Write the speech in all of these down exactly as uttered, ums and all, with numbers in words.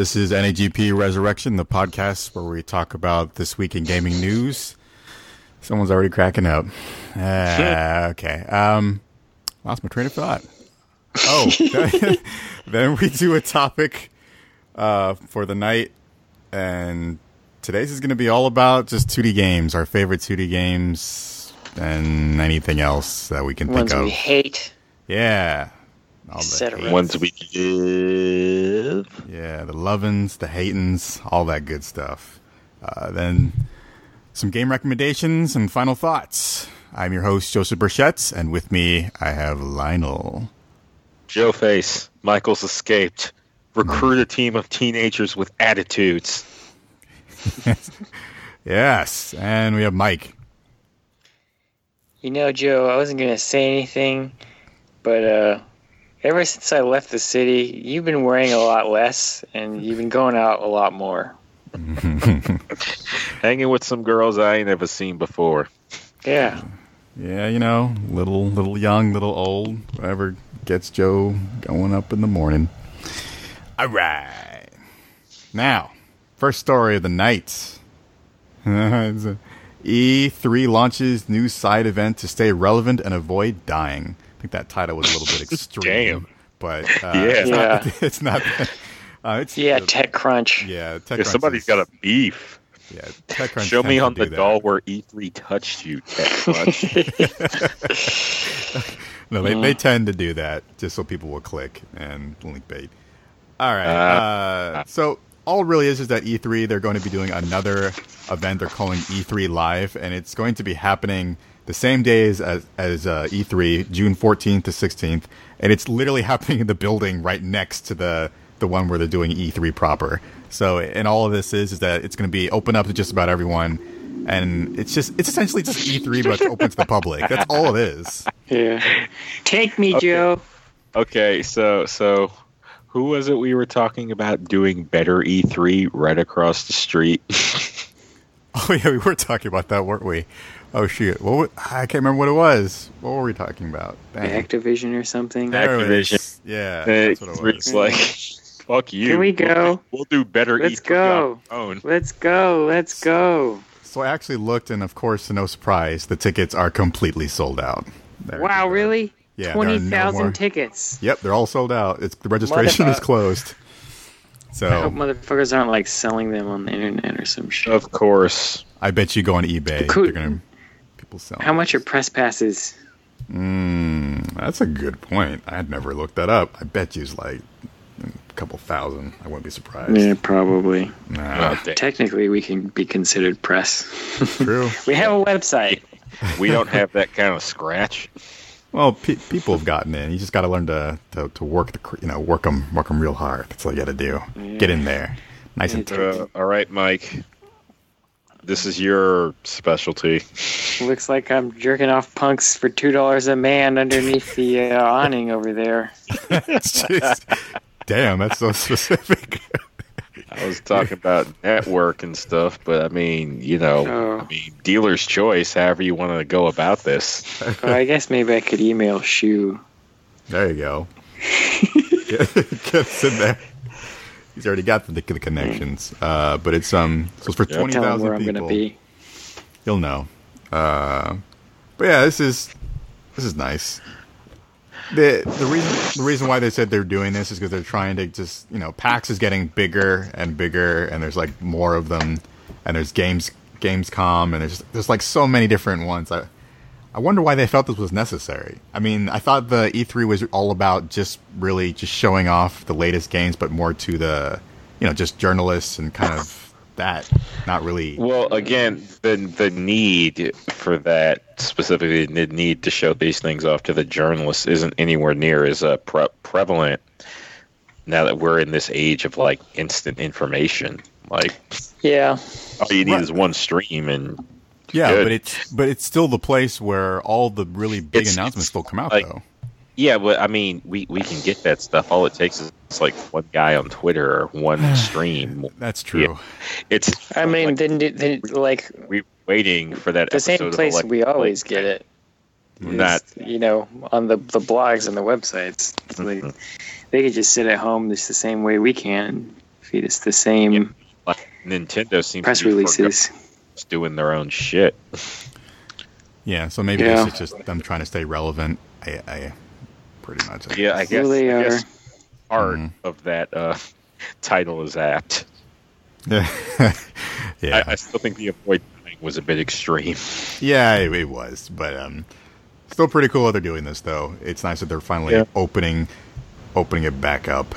This is N A G P Resurrection, the podcast where we talk about this week in gaming news. Someone's already cracking up. Uh, okay. Um, lost my train of thought. Oh, then we do a topic uh, for the night, and today's is going to be all about just two D games, our favorite two D games, and anything else that we can ones think of. Ones we hate. Yeah. All the ones we give. Yeah, the lovins, the hatins, all that good stuff. Uh, then some game recommendations and final thoughts. I'm your host, Joseph Burchette, and with me, I have Lionel. Joe Face, Michael's escaped. Recruit a team of teenagers with attitudes. Yes, and we have Mike. You know, Joe, I wasn't going to say anything, but uh, ever since I left the city, you've been wearing a lot less, and you've been going out a lot more. Hanging with some girls I ain't ever seen before. Yeah. Yeah, you know, little, little young, little old, whatever gets Joe going up in the morning. All right. Now, first story of the night. E three launches new side event to stay relevant and avoid dying. I think that title was a little bit extreme. Damn. But uh, yeah. It's, yeah. Not, it's not. Uh, it's, yeah, uh, TechCrunch. Yeah, TechCrunch. Somebody's is, got a beef. Yeah, TechCrunch. Show me on the doll where E three touched you, TechCrunch. No, they, they tend to do that just so people will click and link bait. All right. Uh, uh, so all it really is is that E three, they're going to be doing another event they're calling E three Live, and it's going to be happening the same days as, as uh, E three, June fourteenth to sixteenth, and it's literally happening in the building right next to the, the one where they're doing E three proper. So, and all of this is, is that it's going to be open up to just about everyone. And it's just it's essentially just E three, but it's open to the public. That's all it is. Yeah. Take me, okay. Joe. Okay, so so who was it we were talking about doing better E three right across the street? Oh, yeah, we were talking about that, weren't we? Oh, shoot. What was, I can't remember what it was. What were we talking about? Dang. Activision or something? Activision. Yeah, that's what it was. It's like... Fuck you. Can we go? We'll, we'll do better. Let's go. Let's go. Let's go. So I actually looked, and of course, no surprise, the tickets are completely sold out. There wow, really? Yeah, twenty thousand no tickets. Yep, they're all sold out. It's the registration Motherf- is closed. So I hope motherfuckers aren't like selling them on the internet or some shit. Of course. I bet you go on eBay. The co- they're gonna, people sell. How much are press passes? Mm, that's a good point. I had never looked that up. I bet you's like. Couple thousand. I wouldn't be surprised. Yeah, probably. Nah. Well, technically, we can be considered press. True. We have a website. We don't have that kind of scratch. Well, pe- people have gotten in. You just got to learn to to to work the you know work them work them real hard. That's all you got to do. Yeah. Get in there, nice and tight. Uh, all right, Mike. This is your specialty. Looks like I'm jerking off punks for two dollars a man underneath the uh, awning over there. Damn, that's so specific. I was talking about network and stuff, but I mean, you know, oh. I mean, dealer's choice, however you want to go about this. Oh, I guess maybe I could email Shu. There you go. Get, get in there. He's already got the, the connections. Uh, but it's um, so it's for twenty thousand people. I'm gonna be. You'll know. Uh, but yeah, this is this is nice. The the reason the reason why they said they're doing this is because they're trying to just, you know, PAX is getting bigger and bigger, and there's like more of them, and there's games Gamescom, and there's there's like so many different ones. I I wonder why they felt this was necessary. I mean, I thought the E three was all about just really just showing off the latest games, but more to the, you know, just journalists and kind of that, not really. Well, again, the the need for that. Specifically, the need to show these things off to the journalists isn't anywhere near as uh, pre- prevalent now that we're in this age of like instant information. Like, yeah, all you need right. is one stream, and yeah, good. but it's but it's still the place where all the really big it's, announcements it's, still come out, like, though. Yeah, but I mean, we, we can get that stuff. All it takes is like one guy on Twitter or one stream. That's true. Yeah. It's. I mean, like, then, then like we. Waiting for that. The same place of we always get it. Not you know on the the blogs and the websites. Mm-hmm. Like, they could just sit at home just the same way we can. feed. It's the same. Yeah. Like Nintendo seems press to be releases doing their own shit. Yeah, so maybe yeah. this is just them trying to stay relevant. I, I pretty much. I yeah, I guess, so they I guess are. Part mm-hmm. of that uh, title is apt. yeah, I, I still think the avoid thing was a bit extreme. Yeah, it, it was, but um, still pretty cool that they're doing this, though. It's nice that they're finally yeah. opening opening it back up,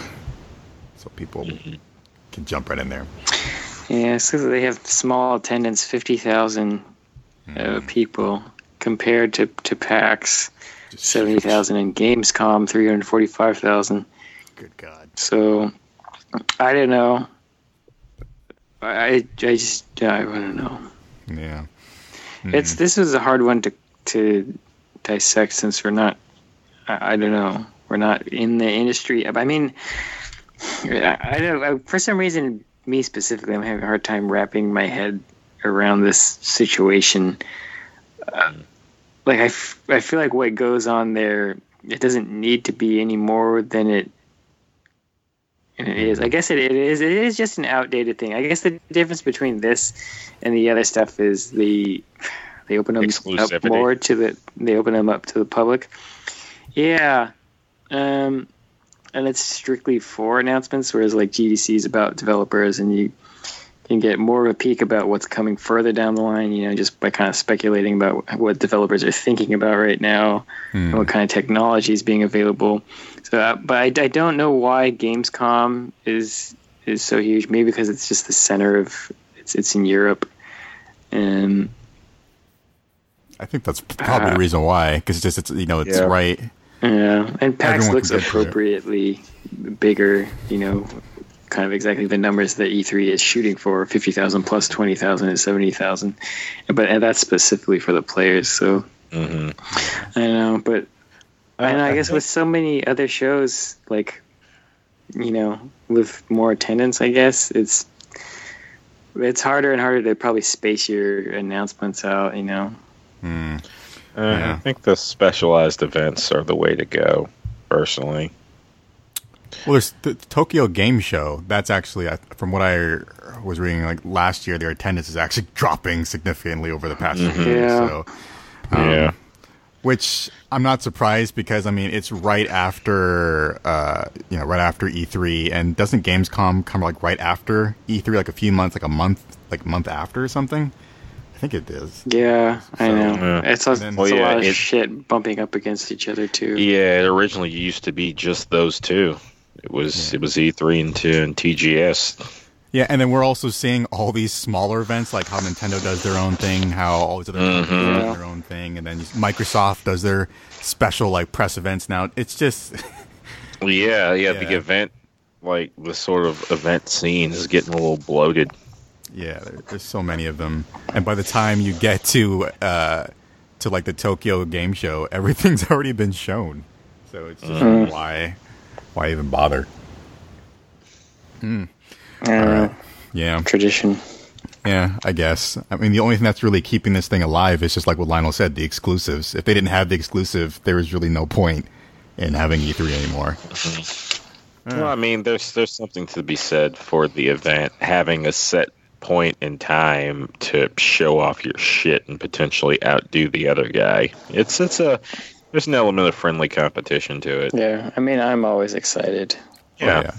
so people mm-hmm. can jump right in there. Yeah, it's because they have small attendance, fifty thousand uh, mm. people compared to to PAX, just seventy thousand, and Gamescom three hundred forty five thousand. Good God! So I don't know. I, I just I don't know. Yeah, mm. it's this is a hard one to to dissect since we're not. I, I don't know. We're not in the industry. I mean, I, I don't. For some reason, me specifically, I'm having a hard time wrapping my head around this situation. Uh, like I, f- I feel like what goes on there, it doesn't need to be any more than it. And it is. I guess it, it is. It is just an outdated thing. I guess the difference between this and the other stuff is the they open them up more to the they open them up to the public. Yeah, um, and it's strictly for announcements, whereas like G D C is about developers, and you can get more of a peek about what's coming further down the line. You know, just by kind of speculating about what developers are thinking about right now, mm. and what kind of technology is being available. Uh, but I, I don't know why Gamescom is is so huge. Maybe because it's just the center of it's it's in Europe, and I think that's probably uh, the reason why. Because just it's you know it's yeah. right. Yeah, and PAX Everyone looks appropriately bigger. You know, kind of exactly the numbers that E three is shooting for: fifty thousand plus twenty thousand and seventy thousand. But and that's specifically for the players. So mm-hmm. I know, but. And I guess with so many other shows, like, you know, with more attendance, I guess it's it's harder and harder to probably space your announcements out. You know, mm. uh, yeah. I think the specialized events are the way to go, personally. Well, there's the Tokyo Game Show. That's actually, from what I was reading, like last year, their attendance is actually dropping significantly over the past mm-hmm. year. Yeah. So, um, yeah. Which I'm not surprised because I mean it's right after uh, you know right after E three, and doesn't Gamescom come like right after E three, like a few months, like a month, like month after or something? I think it is. Yeah, so, I know. Yeah. It's, a, then, it's well, yeah, a lot of it, shit bumping up against each other too. Yeah, it originally used to be just those two. It was yeah. it was E three and two and T G S. Yeah, and then we're also seeing all these smaller events, like how Nintendo does their own thing, how all these other mm-hmm. companies do their own thing, and then Microsoft does their special like press events now. It's just... yeah, yeah, yeah, the event, like the sort of event scene is getting a little bloated. Yeah, there, there's so many of them. And by the time you get to, uh, to like the Tokyo Game Show, everything's already been shown. So it's just mm. why, why even bother? Hmm. Uh, right. Yeah, tradition. Yeah, I guess. I mean, the only thing that's really keeping this thing alive is just like what Lionel said, the exclusives. If they didn't have the exclusive, there was really no point in having E three anymore. Mm-hmm. Uh. Well, I mean, there's there's something to be said for the event having a set point in time to show off your shit and potentially outdo the other guy. It's it's a there's an element of friendly competition to it. Yeah, I mean, I'm always excited. Yeah. Oh, yeah.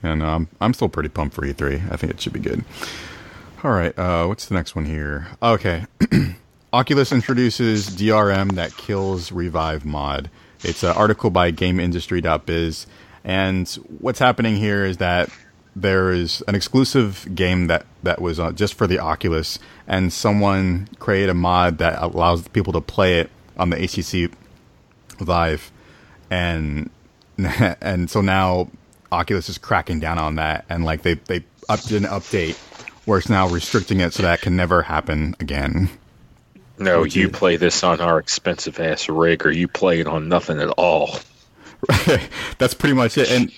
And um, I'm still pretty pumped for E three. I think it should be good. All right. Uh, what's the next one here? Okay. Oculus introduces D R M that kills Revive mod. It's an article by Game Industry dot biz. And what's happening here is that there is an exclusive game that, that was uh, just for the Oculus. And someone created a mod that allows people to play it on the H T C Vive. And, and so now... Oculus is cracking down on that, and like they they upped an update where it's now restricting it so that can never happen again. No, Which you is, play this on our expensive ass rig, or you play it on nothing at all. That's pretty much it. And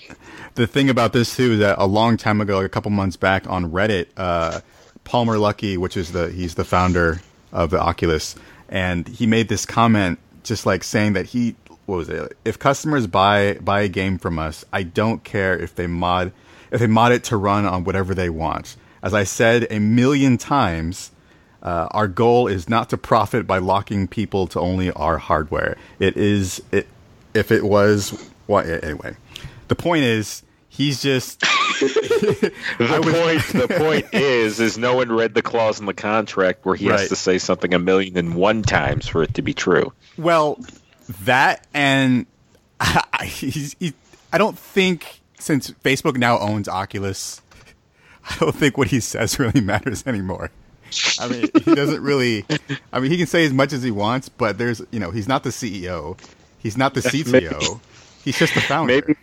the thing about this too is that a long time ago, like a couple months back, on Reddit, uh, Palmer Luckey, which is the he's the founder of the Oculus, and he made this comment just like saying that he. What was it? If customers buy buy a game from us, I don't care if they mod if they mod it to run on whatever they want. As I said a million times, uh, our goal is not to profit by locking people to only our hardware. It is, it, if it was, well, anyway. The point is, he's just... the point the point is, is no one read the clause in the contract where he right. has to say something a million and one times for it to be true. Well, that and... I, he's, he, I don't think, since Facebook now owns Oculus, I don't think what he says really matters anymore. I mean, he doesn't really... I mean, he can say as much as he wants, but there's, you know, he's not the C E O. He's not the C T O. Maybe, he's just the founder. Maybe,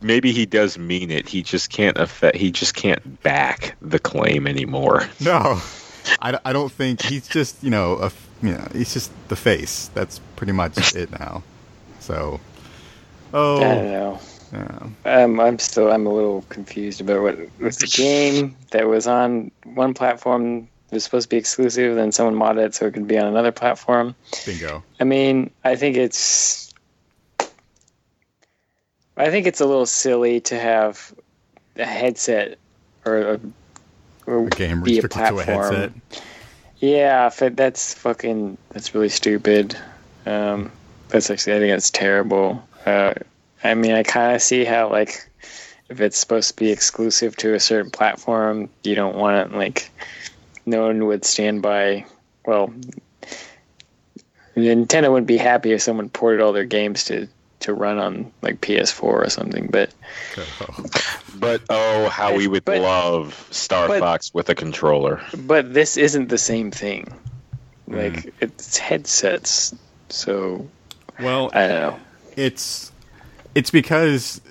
maybe he does mean it. He just can't affect, he just can't back the claim anymore. No. I, I don't think... He's just, you know, a, you know, he's just the face. That's pretty much it now. So... Oh. I don't know. Yeah. Um, I'm still. I'm a little confused about what was the game that was on one platform that was supposed to be exclusive, then someone modded it so it could be on another platform. Bingo. I mean, I think it's. I think it's a little silly to have a headset or a, or a game be restricted a platform. To a headset. Yeah, that's fucking. That's really stupid. Um, that's actually. I think that's terrible. Uh, I mean, I kind of see how, like, if it's supposed to be exclusive to a certain platform, you don't want it, like, no one would stand by, well, Nintendo wouldn't be happy if someone ported all their games to, to run on, like, P S four or something, but... Oh. But, oh, how we would but, love Star but, Fox with a controller. But this isn't the same thing. Like, mm. it's headsets, so... Well... I don't know. It's it's because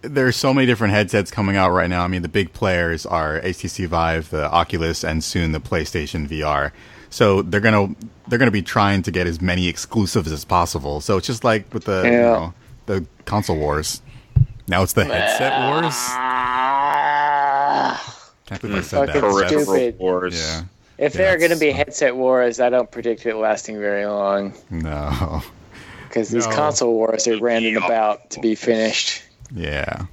there's so many different headsets coming out right now. I mean, the big players are H T C Vive, the Oculus, and soon the PlayStation V R. So they're gonna they're gonna be trying to get as many exclusives as possible. So it's just like with the yeah. you know, the console wars. Now it's the headset wars. Can't believe I said that. Peripheral wars. Yeah. If yeah, there are gonna be headset wars, I don't predict it lasting very long. No. Because these no. console wars are ranting about to be finished. Yeah,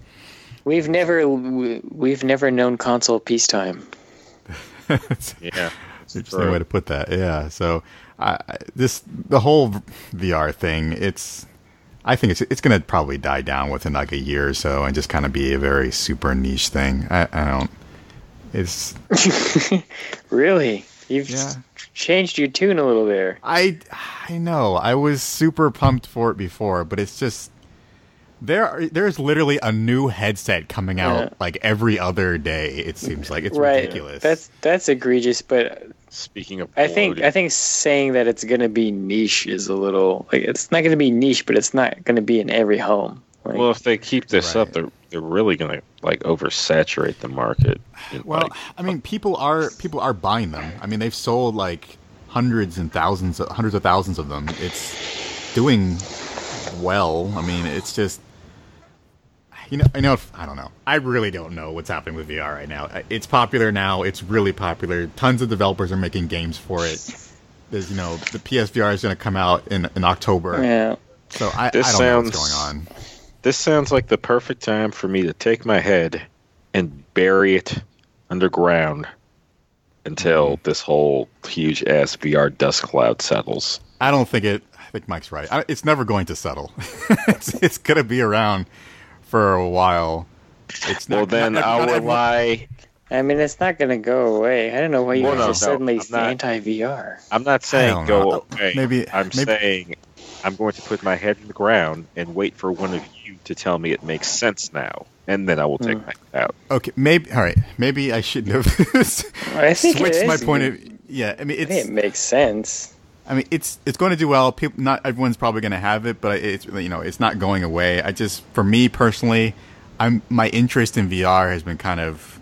we've never we've never known console peacetime. That's, yeah, that's interesting true. Way to put that. Yeah, so uh, this the whole V R thing. It's I think it's it's going to probably die down within like a year or so, and just kind of be a very super niche thing. I, I don't. It's really you've. Yeah. Changed your tune a little there. I, I know. I was super pumped for it before, but it's just there. Are, there's literally a new headset coming out yeah. like every other day. It seems like it's right. ridiculous. That's that's egregious. But speaking of, I think loaded. I think saying that it's going to be niche is a little like it's not going to be niche, but it's not going to be in every home. Like, well, if they keep this right. up, they're they're really going to like oversaturate the market. It, well, like, I mean, people are people are buying them. I mean, they've sold like hundreds and thousands, of, hundreds of thousands of them. It's doing well. I mean, it's just you know, I know, if, I don't know. I really don't know what's happening with V R right now. It's popular now. It's really popular. Tons of developers are making games for it. There's you know, the P S V R is going to come out in in October. Yeah. So I, I don't sounds... know what's going on. This sounds like the perfect time for me to take my head and bury it underground until this whole huge-ass V R dust cloud settles. I don't think it... I think Mike's right. I, it's never going to settle. it's it's going to be around for a while. It's not, well, then not, not, I'll rely... I mean, it's not going to go away. I don't know why you well, guys no, are no, suddenly anti-V R. I'm not saying go know. away. Maybe, I'm maybe. saying... I'm going to put my head in the ground and wait for one of you to tell me it makes sense now, and then I will take mm. my head out. Okay, maybe. All right, maybe I shouldn't have I think switched it is. my point of. Yeah, I mean, it's, I think it makes sense. I mean, it's it's going to do well. People, not everyone's probably going to have it, but it's you know, it's not going away. I just, for me personally, I'm my interest in V R has been kind of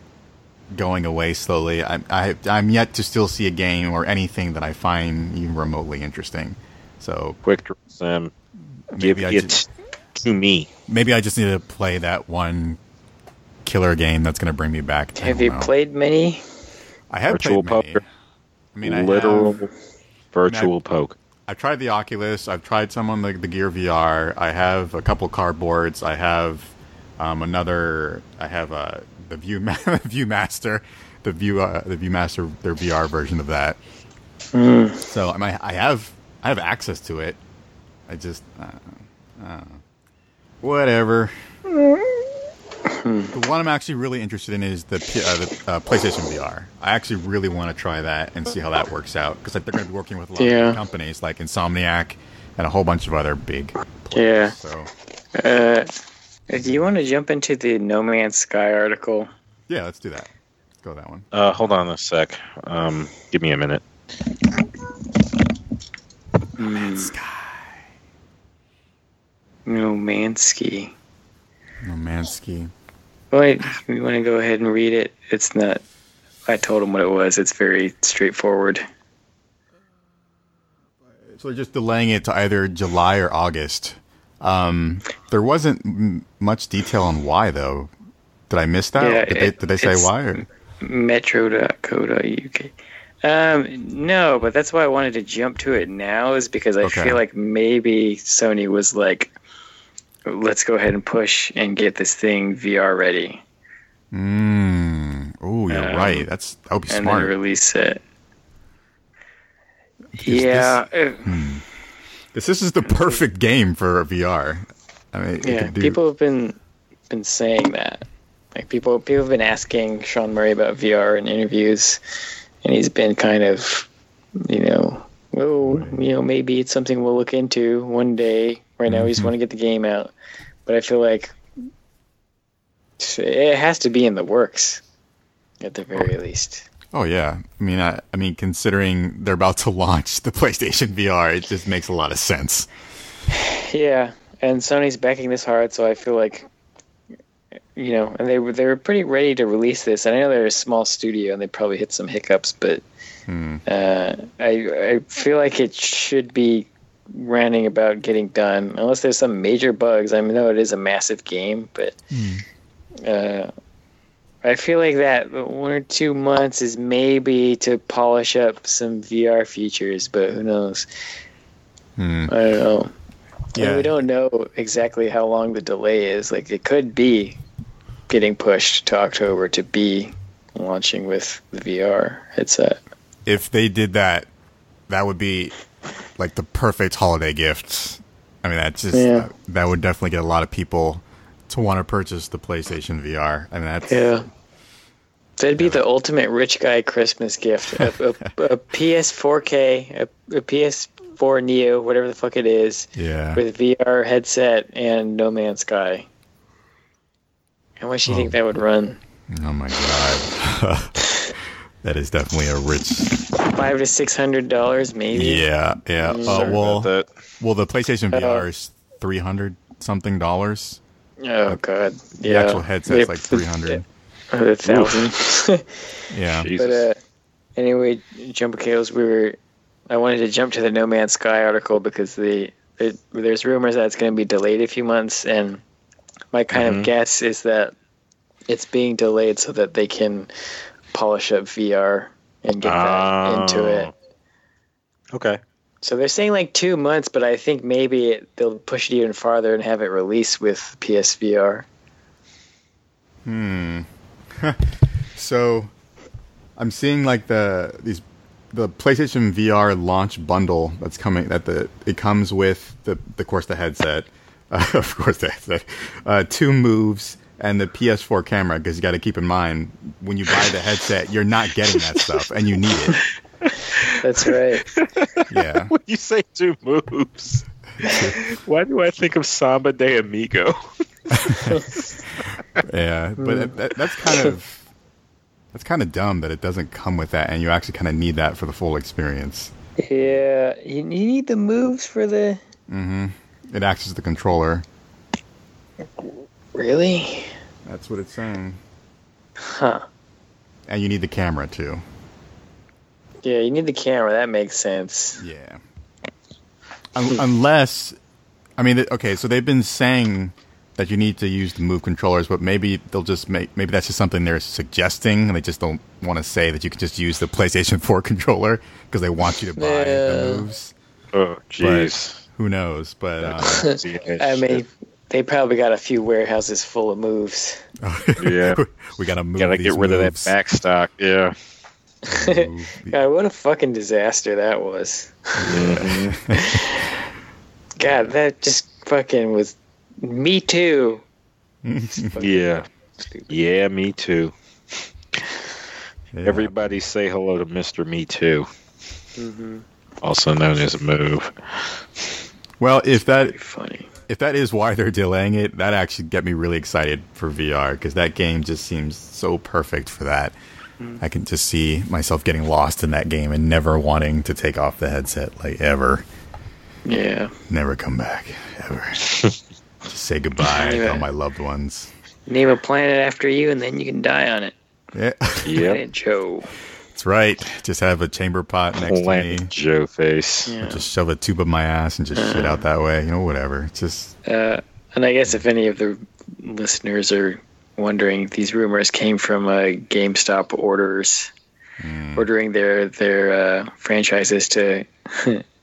going away slowly. I'm I, I'm yet to still see a game or anything that I find even remotely interesting. So quick draw sim, give it just, to me. Maybe I just need to play that one killer game that's going to bring me back. Have you know. played many? I have virtual played many. Poker. I mean, literal I have, virtual I mean, poke. I've tried the Oculus. I've tried some on the, the Gear V R. I have a couple cardboards. I have Um, another, I have uh, the View ViewMaster, the View uh, the ViewMaster, their V R version of that. Mm. So I mean, I have I have access to it. I just uh, uh, whatever. The one I'm actually really interested in is the, uh, the uh, PlayStation V R. I actually really want to try that and see how that works out, because like, they're going to be working with a lot yeah. of companies like Insomniac and a whole bunch of other big players. Yeah. So. Uh, do you want to jump into the No Man's Sky article? Yeah, let's do that. Let's go with that one. Uh, hold on a sec. Um, give me a minute. No Man's Sky. No Mansky. No Mansky. Wait, you want to go ahead and read it? It's not. I told him what it was. It's very straightforward. So they're just delaying it to either July or August. Um, there wasn't m- much detail on why, though. Did I miss that? Yeah, did, it, they, did they say why? Or? metro dot co dot U K. Um, no, but that's why I wanted to jump to it now, is because I okay. feel like maybe Sony was like, let's go ahead and push and get this thing V R ready. Mm. Oh, you're um, right. That's that would be and smart. And then release it. Is yeah. This, uh, hmm. this this is the perfect game for V R. I mean, yeah. Do... People have been been saying that. Like people people have been asking Sean Murray about V R in interviews, and he's been kind of, you know, oh, right. you know, maybe it's something we'll look into one day. Right now, we just want to get the game out, but I feel like it has to be in the works at the very oh. least. Oh yeah, I mean, I, I mean, considering they're about to launch the PlayStation V R, it just makes a lot of sense. Yeah, and Sony's backing this hard, so I feel like, you know, and they were they were pretty ready to release this. And I know they're a small studio, and they probably hit some hiccups, but hmm. uh, I I feel like it should be. Ranting about getting done, unless there's some major bugs. I know it is a massive game, but mm. uh, I feel like that one or two months is maybe to polish up some V R features, but who knows? Mm. I don't know. Yeah. And we don't know exactly how long the delay is. Like, it could be getting pushed to October to be launching with the V R headset. If they did that, that would be like the perfect holiday gift. I mean, that's just yeah. that, that would definitely get a lot of people to want to purchase the PlayStation V R. I mean, that's yeah. That'd be you know. the ultimate rich guy Christmas gift. A, a, a P S four K, a, a P S four Neo, whatever the fuck it is, yeah. with V R headset and No Man's Sky. How much do you oh. think that would run? Oh my god. That is definitely a rich five to six hundred dollars, maybe. Yeah, yeah. Mm. Uh, well, that. well, the PlayStation V R uh, is three hundred something dollars. Oh the, god! The yeah. actual headset's yep. like three hundred. A thousand. Yeah. But uh, anyway, Jumbo Kales, we were. I wanted to jump to the No Man's Sky article because the it, there's rumors that it's going to be delayed a few months, and my kind mm-hmm. of guess is that it's being delayed so that they can polish up V R and get oh. that into it. Okay. So they're saying like two months, but I think maybe it, they'll push it even farther and have it released with P S V R. Hmm. So I'm seeing like the these the PlayStation V R launch bundle that's coming. That the it comes with the of course the headset, uh, of course the headset, uh, two moves. And the P S four camera, because you got to keep in mind, when you buy the headset, you're not getting that stuff, and you need it. That's right. Yeah. When you say two moves, why do I think of Samba de Amigo? Yeah, but that, that's kind of that's kind of dumb that it doesn't come with that, and you actually kind of need that for the full experience. Yeah, you need the moves for the. Mm-hmm. It acts as the controller. Really? That's what it's saying. Huh. And you need the camera, too. Yeah, you need the camera. That makes sense. Yeah. Un- unless, I mean, okay, so they've been saying that you need to use the Move controllers, but maybe they'll just make, maybe that's just something they're suggesting, and they just don't want to say that you can just use the PlayStation four controller because they want you to buy uh, the moves. Oh, jeez. Who knows? But, uh, I mean... They probably got a few warehouses full of moves. Yeah, we gotta move. Gotta get rid moves. of that back stock. Yeah. God, what a fucking disaster that was. Yeah. God, that just fucking was. Me too. Fucking yeah. Stupid. Yeah, me too. Yeah. Everybody say hello to Mister Me Too. Mm-hmm. Also known as Move. Well, if that funny. if that is why they're delaying it, that actually got me really excited for V R, because that game just seems so perfect for that. Mm. I can just see myself getting lost in that game and never wanting to take off the headset, like, ever. Yeah. Never come back, ever. Just say goodbye to all my loved ones. Name a planet after you, and then you can die on it. Yeah. Planet Joe. That's right. Just have a chamber pot next Planet to me. Joe face. Yeah. Just shove a tube up my ass and just uh, shit out that way. You know, whatever. It's just. Uh, and I guess if any of the listeners are wondering, these rumors came from uh, GameStop orders mm. ordering their their uh, franchises to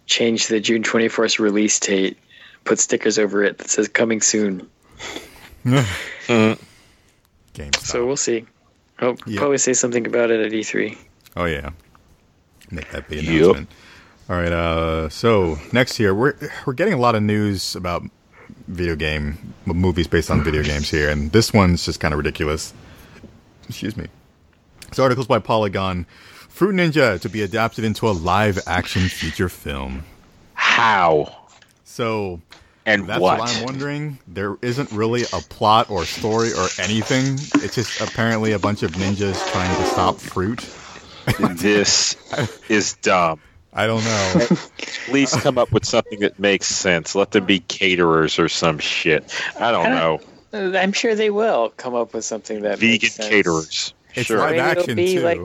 change the June twenty-fourth release date, put stickers over it that says "coming soon." uh, GameStop. So we'll see. I'll yep. probably say something about it at E three. Oh, yeah. Make that be an announcement. Yep. All right. Uh, so, next year, we're we're getting a lot of news about video game, movies based on video games here, and this one's just kind of ridiculous. Excuse me. It's articles by Polygon. Fruit Ninja to be adapted into a live-action feature film. How? So... And that's what? what I'm wondering. There isn't really a plot or story or anything. It's just apparently a bunch of ninjas trying to stop fruit. This is dumb. I don't know. Please come up with something that makes sense. Let them be caterers or some shit. I don't, I don't know. I'm sure they will come up with something that Vegan makes sense. Vegan caterers. It's sure. live action, too. Like,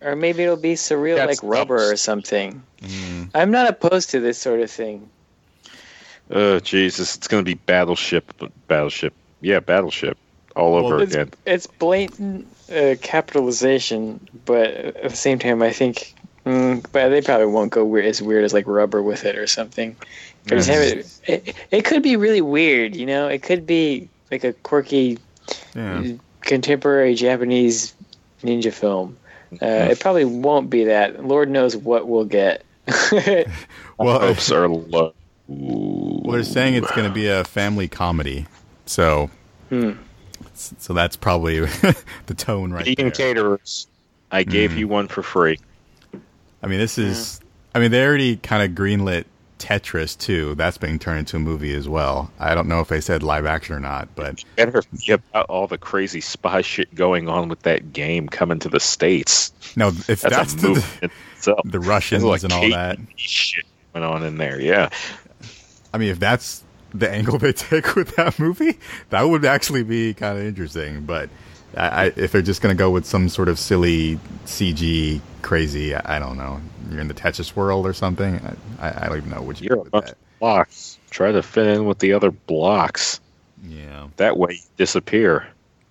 or maybe it'll be surreal, that's like rubber dumb. or something. Mm. I'm not opposed to this sort of thing. Oh Jesus! It's going to be Battleship, Battleship, yeah, Battleship, all well, over it's, again. It's blatant uh, capitalization, but at the same time, I think, mm, but they probably won't go weird, as weird as like rubber with it or something. Yes. It, it, it could be really weird, you know. It could be like a quirky, yeah. contemporary Japanese ninja film. Uh, it probably won't be that. Lord knows what we'll get. Well, hopes are low. Ooh. Well, they're saying it's going to be a family comedy, so hmm. so that's probably the tone right Vegan there. Caterers, I gave mm. you one for free. I mean, this is. Yeah. I mean, they already kind of greenlit Tetris too. That's being turned into a movie as well. I don't know if they said live action or not, but better forget about all the crazy spy shit going on with that game coming to the States. No, if that's, that's the, the, itself. the Russians like and all that shit going on in there, yeah. I mean, if that's the angle they take with that movie, that would actually be kind of interesting. But I, I, if they're just going to go with some sort of silly C G crazy, I, I don't know. You're in the Tetris world or something. I, I, I don't even know what you do with that. Blocks. Try to fit in with the other blocks. Yeah. That way you disappear.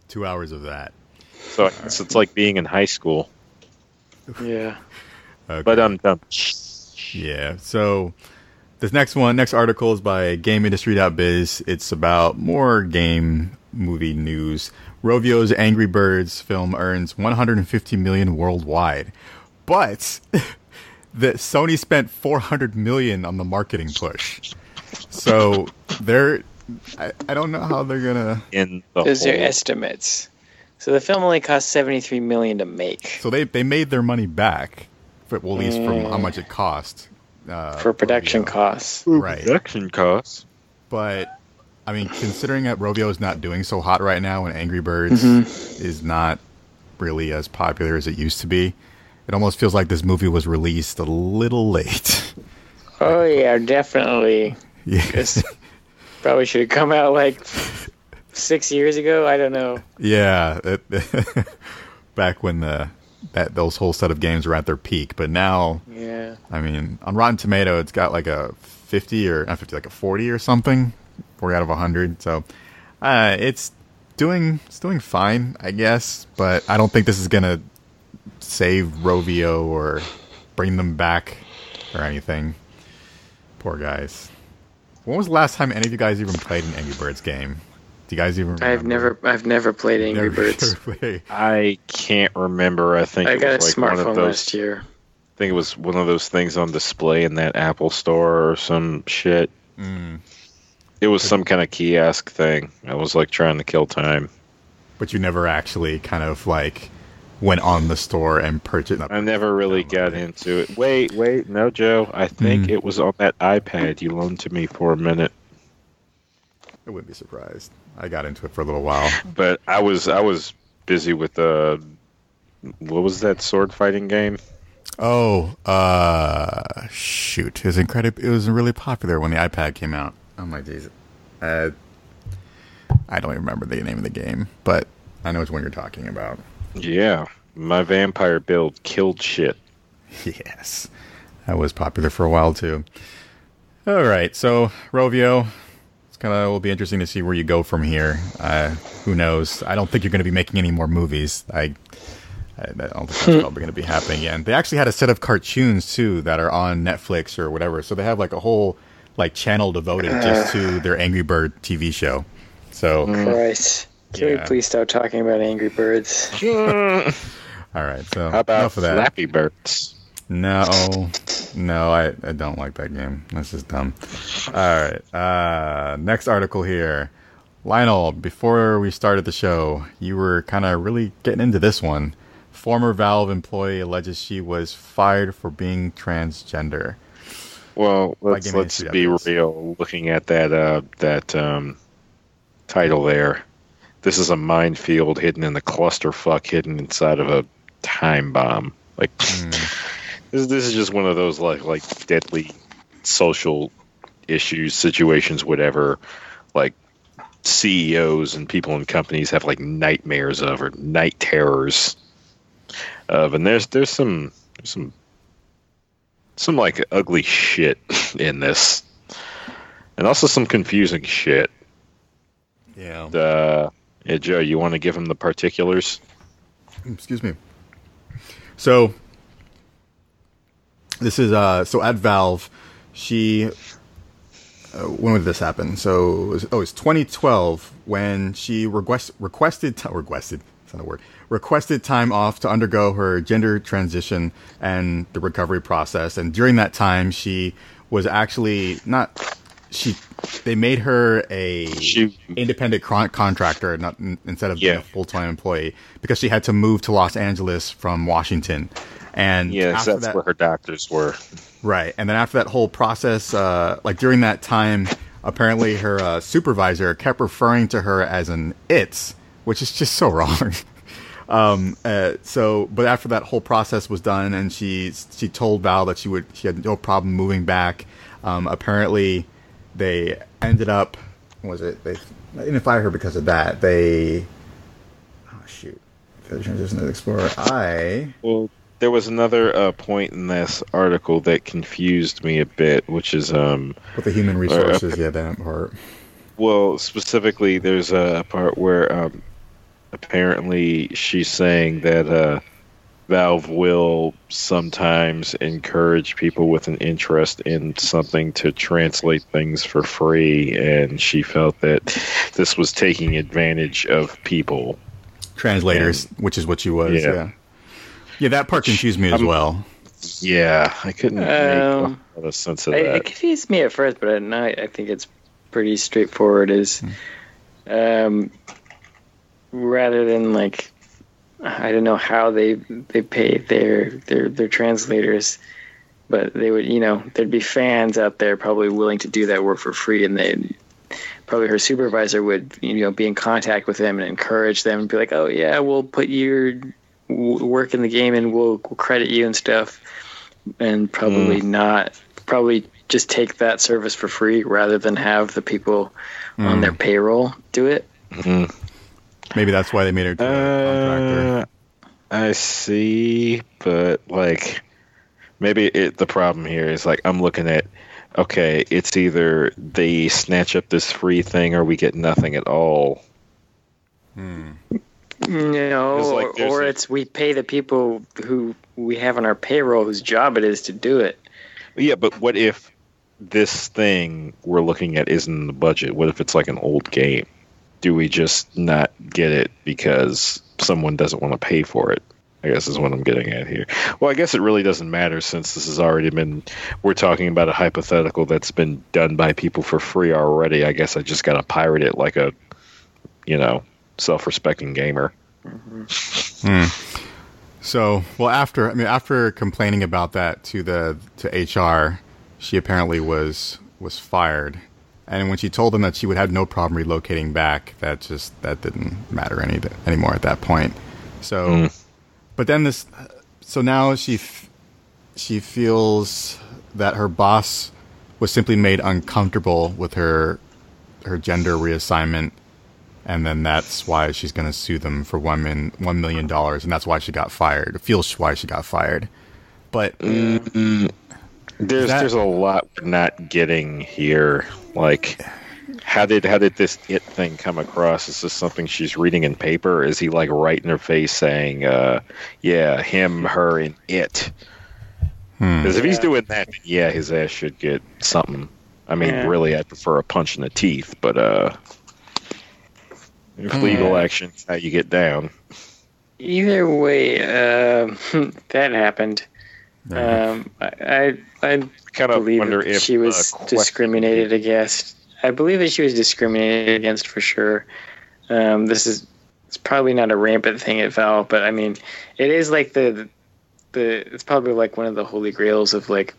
Two hours of that. So I guess it's like being in high school. Yeah. Okay. But I'm dumb. Yeah. So... This next one, next article is by Game Industry dot biz. It's about more game movie news. Rovio's Angry Birds film earns one hundred fifty million dollars worldwide, but the Sony spent four hundred million dollars on the marketing push. So they're, I, I don't know how they're gonna. In the those hole. are estimates. So the film only cost seventy-three million dollars to make. So they they made their money back, but well, at least mm. from how much it cost. Uh, for production Rovio. costs. For right. Production costs. But, I mean, considering that Rovio is not doing so hot right now and Angry Birds mm-hmm. is not really as popular as it used to be, it almost feels like this movie was released a little late. Oh, yeah, definitely. Yeah. Probably should have come out like six years ago. I don't know. Yeah. Back when the... That those whole set of games were at their peak, but now, yeah. I mean, on Rotten Tomato, it's got like a fifty or not fifty, like a forty or something, forty out of a hundred. So, uh, it's doing it's doing fine, I guess. But I don't think this is gonna save Rovio or bring them back or anything. Poor guys. When was the last time any of you guys even played an Angry Birds game? Do you guys even remember? I've never I've never played Angry never Birds. Played. I can't remember. I think I it got was a like smartphone those, last year. I think it was one of those things on display in that Apple store or some shit. Mm. It was some kind of kiosk thing. I was like trying to kill time. But you never actually kind of like went on the store and purchased it. I never really got into it. Wait, wait, no, Joe. I think mm. it was on that iPad you loaned to me for a minute. I wouldn't be surprised. I got into it for a little while. But I was I was busy with, uh, what was that sword fighting game? Oh, uh, shoot. It was incredible. It was really popular when the iPad came out. Oh my geez. Uh, I don't even remember the name of the game, but I know it's one you're talking about. Yeah. My vampire build killed shit. Yes. That was popular for a while, too. All right. So, Rovio, it's kind of will be interesting to see where you go from here. Uh, who knows? I don't think you're going to be making any more movies. I, I don't think that's probably going to be happening again. They actually had a set of cartoons, too, that are on Netflix or whatever. So, they have like a whole like channel devoted uh, just to their Angry Bird T V show. So, Christ. Can yeah. we please stop talking about Angry Birds? All right, so how about enough of that. Flappy Birds? No, no, I, I don't like that game. That's just dumb. All right, uh, next article here. Lionel, before we started the show, you were kind of really getting into this one. Former Valve employee alleges she was fired for being transgender. Well, let's, let's be real. Looking at that uh, that um, title there, this is a minefield hidden in the clusterfuck hidden inside of a time bomb. Like mm. this, this is just one of those like like deadly social issues, situations, whatever. Like C E Os and people in companies have like nightmares of or night terrors of, and there's there's some some. Some, like, ugly shit in this. And also some confusing shit. Yeah. Uh, yeah, Joe, you want to give him the particulars? Excuse me. So, this is, uh, so at Valve, she, uh, when did this happen? So, it was, oh, it's twenty twelve when she request, requested, t- requested, it's not a word, requested time off to undergo her gender transition and the recovery process. And during that time, she was actually not, she, they made her a she, independent con- contractor not instead of yeah. being a full-time employee because she had to move to Los Angeles from Washington. And yeah, after that's that, where her doctors were. Right. And then after that whole process, uh, like during that time, apparently her uh, supervisor kept referring to her as an it's, which is just so wrong. Um, uh, so, but after that whole process was done, and she she told Val that she would she had no problem moving back. Um, apparently, they ended up what was it they they didn't fire her because of that. They oh shoot, transition to Explorer. I well, there was another uh, point in this article that confused me a bit, which is um with the human resources. Uh, yeah, that part. Well, specifically, there's a part where. Um, Apparently, she's saying that uh, Valve will sometimes encourage people with an interest in something to translate things for free, and she felt that this was taking advantage of people. Translators, and, which is what she was, yeah. Yeah, yeah that part confused me as I'm, well. Yeah, I couldn't um, make a lot of sense of I, that. It confused me at first, but now I think it's pretty straightforward. Is... Um, Rather than like, I don't know how they they pay their their their translators, but they would you know there'd be fans out there probably willing to do that work for free, and they probably her supervisor would you know be in contact with them and encourage them and be like, oh yeah, we'll put your w- work in the game and we'll, we'll credit you and stuff, and probably mm. not probably just take that service for free rather than have the people mm. on their payroll do it. Mm-hmm. Maybe that's why they made her to a uh, contractor. I see, but like, maybe it, the problem here is like I'm looking at, okay, it's either they snatch up this free thing or we get nothing at all. Hmm. No, like or, or a, it's we pay the people who we have on our payroll whose job it is to do it. Yeah, but what if this thing we're looking at isn't in the budget? What if it's like an old game? Do we just not get it because someone doesn't want to pay for it? I guess is what I'm getting at here. Well, I guess it really doesn't matter since this has already been, we're talking about a hypothetical that's been done by people for free already. I guess I just got to pirate it like a, you know, self-respecting gamer. Mm-hmm. Mm. So, well, after, I mean, after complaining about that to the, to H R, she apparently was, was fired. And when she told them that she would have no problem relocating back, that just, that didn't matter any, anymore at that point. So, mm. But then this, so now she f- she feels that her boss was simply made uncomfortable with her her gender reassignment, and then that's why she's going to sue them for one min one million dollars, and that's why she got fired. Feels why she got fired, but mm-hmm. there's that, there's a lot we're not getting here. Like, how did how did this it thing come across? Is this something she's reading in paper? Is he like right in her face saying, uh, "Yeah, him, her, and it"? Because hmm. if yeah. he's doing that, then yeah, his ass should get something. I mean, yeah. really, I'd prefer a punch in the teeth, but uh, if legal yeah. action, how you get down. Either way, uh, that happened. Yeah. Um, I I, I kind of wonder if she was uh, discriminated against. I believe that she was discriminated against for sure. Um, this is it's probably not a rampant thing at Valve, but I mean, it is like the the it's probably like one of the holy grails of like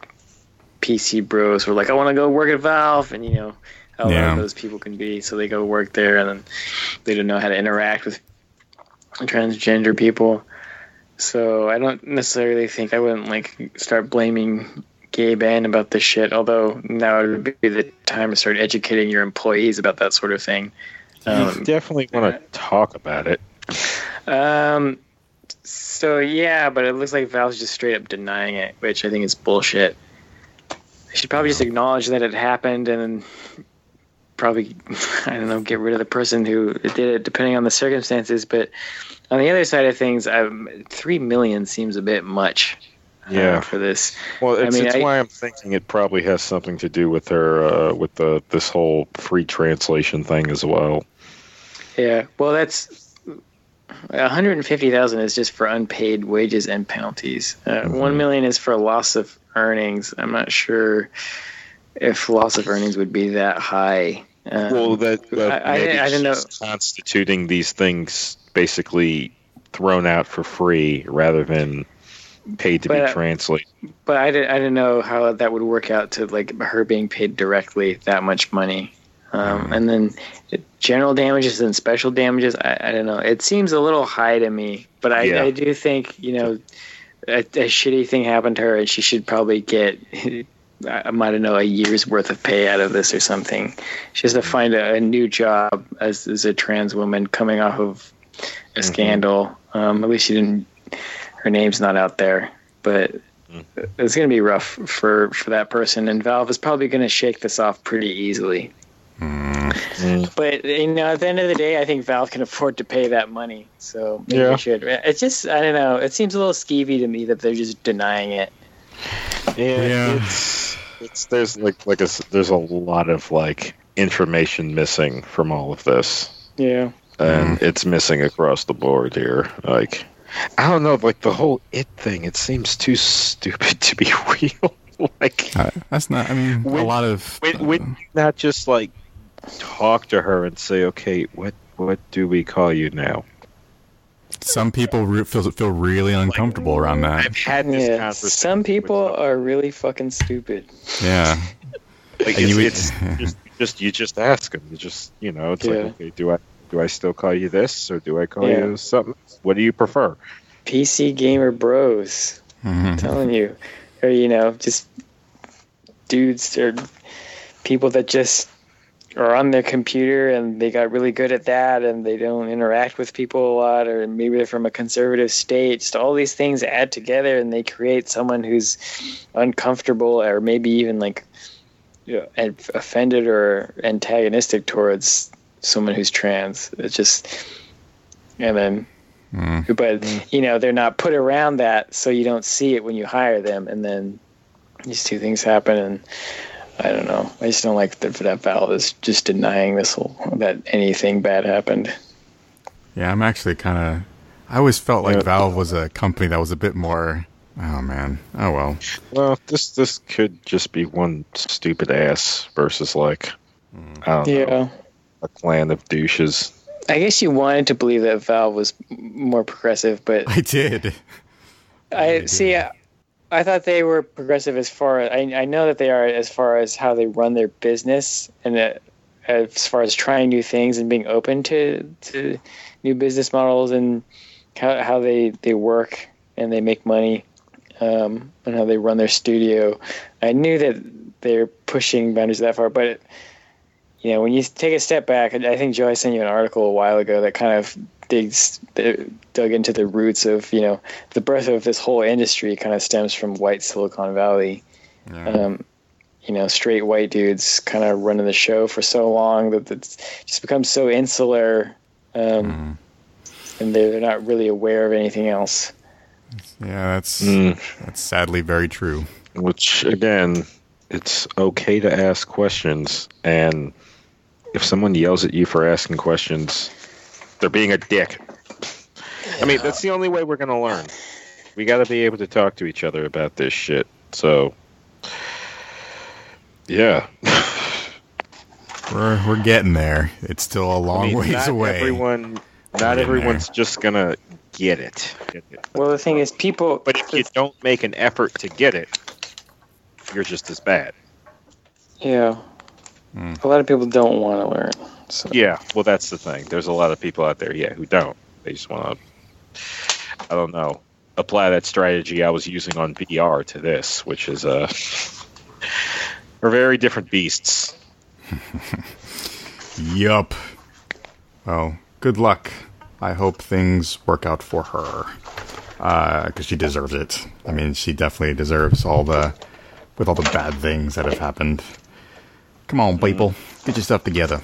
P C bros who are like, I want to go work at Valve, and you know how yeah. those people can be. So they go work there, and then they don't know how to interact with transgender people. So I don't necessarily think I wouldn't like start blaming gay ban about this shit, although now would be the time to start educating your employees about that sort of thing. Um, you definitely want to uh, talk about it. Um. So, yeah, but it looks like Valve's just straight up denying it, which I think is bullshit. They should probably just acknowledge that it happened and probably, I don't know, get rid of the person who did it, depending on the circumstances. But on the other side of things, um, three million seems a bit much. Yeah, uh, for this. Well, it's, I mean, it's I, why I'm thinking it probably has something to do with her, uh, with the this whole free translation thing as well. Yeah, well, that's one hundred fifty thousand dollars is just for unpaid wages and penalties. Uh, mm-hmm. One million is for loss of earnings. I'm not sure if loss of earnings would be that high. Um, well, that uh, I, maybe I, I don't know. Constituting these things basically thrown out for free rather than paid to but, be translated. But I didn't, I didn't know how that would work out to like her being paid directly that much money. Um, mm. And then general damages and special damages, I, I don't know. It seems a little high to me, but I, yeah. I do think, you know, a, a shitty thing happened to her and she should probably get, I might know, a year's worth of pay out of this or something. She has to find a, a new job as, as a trans woman coming off of a mm-hmm. scandal. Um, at least she didn't, her name's not out there, but it's going to be rough for, for that person. And Valve is probably going to shake this off pretty easily. Mm. But you know, at the end of the day, I think Valve can afford to pay that money, so maybe yeah. they should. It's just, I don't know. It seems a little skeevy to me that they're just denying it. Yeah, yeah. It's, it's there's like like a, there's a lot of like information missing from all of this. Yeah, and mm. it's missing across the board here. Like, I don't know, like the whole it thing, it seems too stupid to be real. Like, uh, that's not, I mean, when, a lot of... Uh, would you not just, like, talk to her and say, okay, what what do we call you now? Some people re- feel, feel really uncomfortable like, around that. I've had this yeah, conversation. Some people are really fucking stupid. Yeah. Like, it's, you, it's just, just, you just ask them. You just, you know, it's yeah. like, okay, do I... Do I still call you this, or do I call yeah. you something? What do you prefer? P C gamer bros, mm-hmm. I'm telling you, or you know, just dudes or people that just are on their computer and they got really good at that, and they don't interact with people a lot, or maybe they're from a conservative state. Just all these things add together, and they create someone who's uncomfortable, or maybe even like you know, offended or antagonistic towards someone who's trans. It's just, and then mm. but you know, they're not put around that, so you don't see it when you hire them, and then these two things happen, and I don't know. I just don't like that, that Valve is just denying this whole, that anything bad happened. Yeah, I'm actually kind of... I always felt like yeah. Valve was a company that was a bit more... Oh, man. Oh, well. Well, this this could just be one stupid ass versus, like, mm. I don't yeah. know, a clan of douches. I guess you wanted to believe that Valve was more progressive, but... I did. I, I did. See... I, I thought they were progressive as far as... I, I know that they are as far as how they run their business and that, as far as trying new things and being open to to new business models and how, how they, they work and they make money um, and how they run their studio. I knew that they're pushing boundaries that far, but it, you know, when you take a step back, I think, Joe, I sent you an article a while ago that kind of... digs dug into the roots of, you know, the birth of this whole industry kind of stems from white Silicon Valley. Yeah. Um, you know, straight white dudes kind of running the show for so long that it's just become so insular um, mm. and they're, they're not really aware of anything else. Yeah, that's mm. that's sadly very true. Which, again, it's okay to ask questions, and if someone yells at you for asking questions, they're being a dick. Yeah. I mean, that's the only way we're going to learn. We got to be able to talk to each other about this shit. So, yeah. We're we're getting there. It's still a long I mean, ways not away. Everyone, not everyone's there. Just going to get it. get it. Well, the thing is, people... But if you don't make an effort to get it, you're just as bad. Yeah. Mm. A lot of people don't want to learn. So. Yeah, well, that's the thing. There's a lot of people out there, yeah, who don't. They just want to, I don't know, apply that strategy I was using on V R to this, which is uh, we're very different beasts. Yup. Well, good luck. I hope things work out for her, because uh, she deserves it. I mean, she definitely deserves all the, with all the bad things that have happened. Come on, people. Get your stuff together.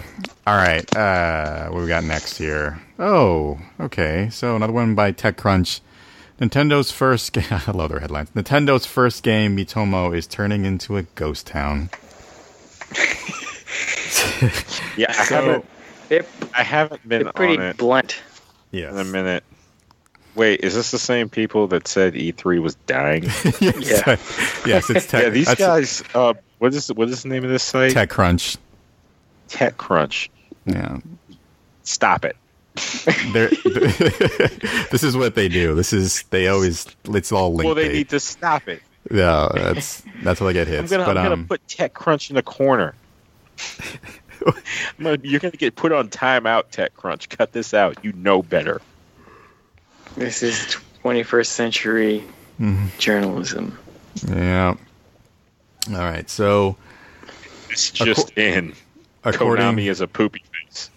All right. Uh, what we got next here? Oh, okay. So another one by TechCrunch. Nintendo's first game... I love their headlines. Nintendo's first game, Miitomo, is turning into a ghost town. yeah, I so, haven't... It, I haven't been pretty on it blunt. Yes. In a minute. Wait, is this the same people that said E three was dying? yes, yeah. yes, it's tech. Yeah, these That's guys. Uh, what is what is the name of this site? TechCrunch. TechCrunch. Yeah. Stop it. They're, they're, this is what they do. This is they always. It's all linked. Well, they, they need to stop it. Yeah, that's that's how they get hits. I'm gonna, but, I'm um, gonna put TechCrunch in the corner. gonna, you're gonna get put on timeout, TechCrunch. Cut this out. You know better. This is twenty-first century mm-hmm. journalism. Yeah. All right, so... It's just ac- in. Konami is a poopy face.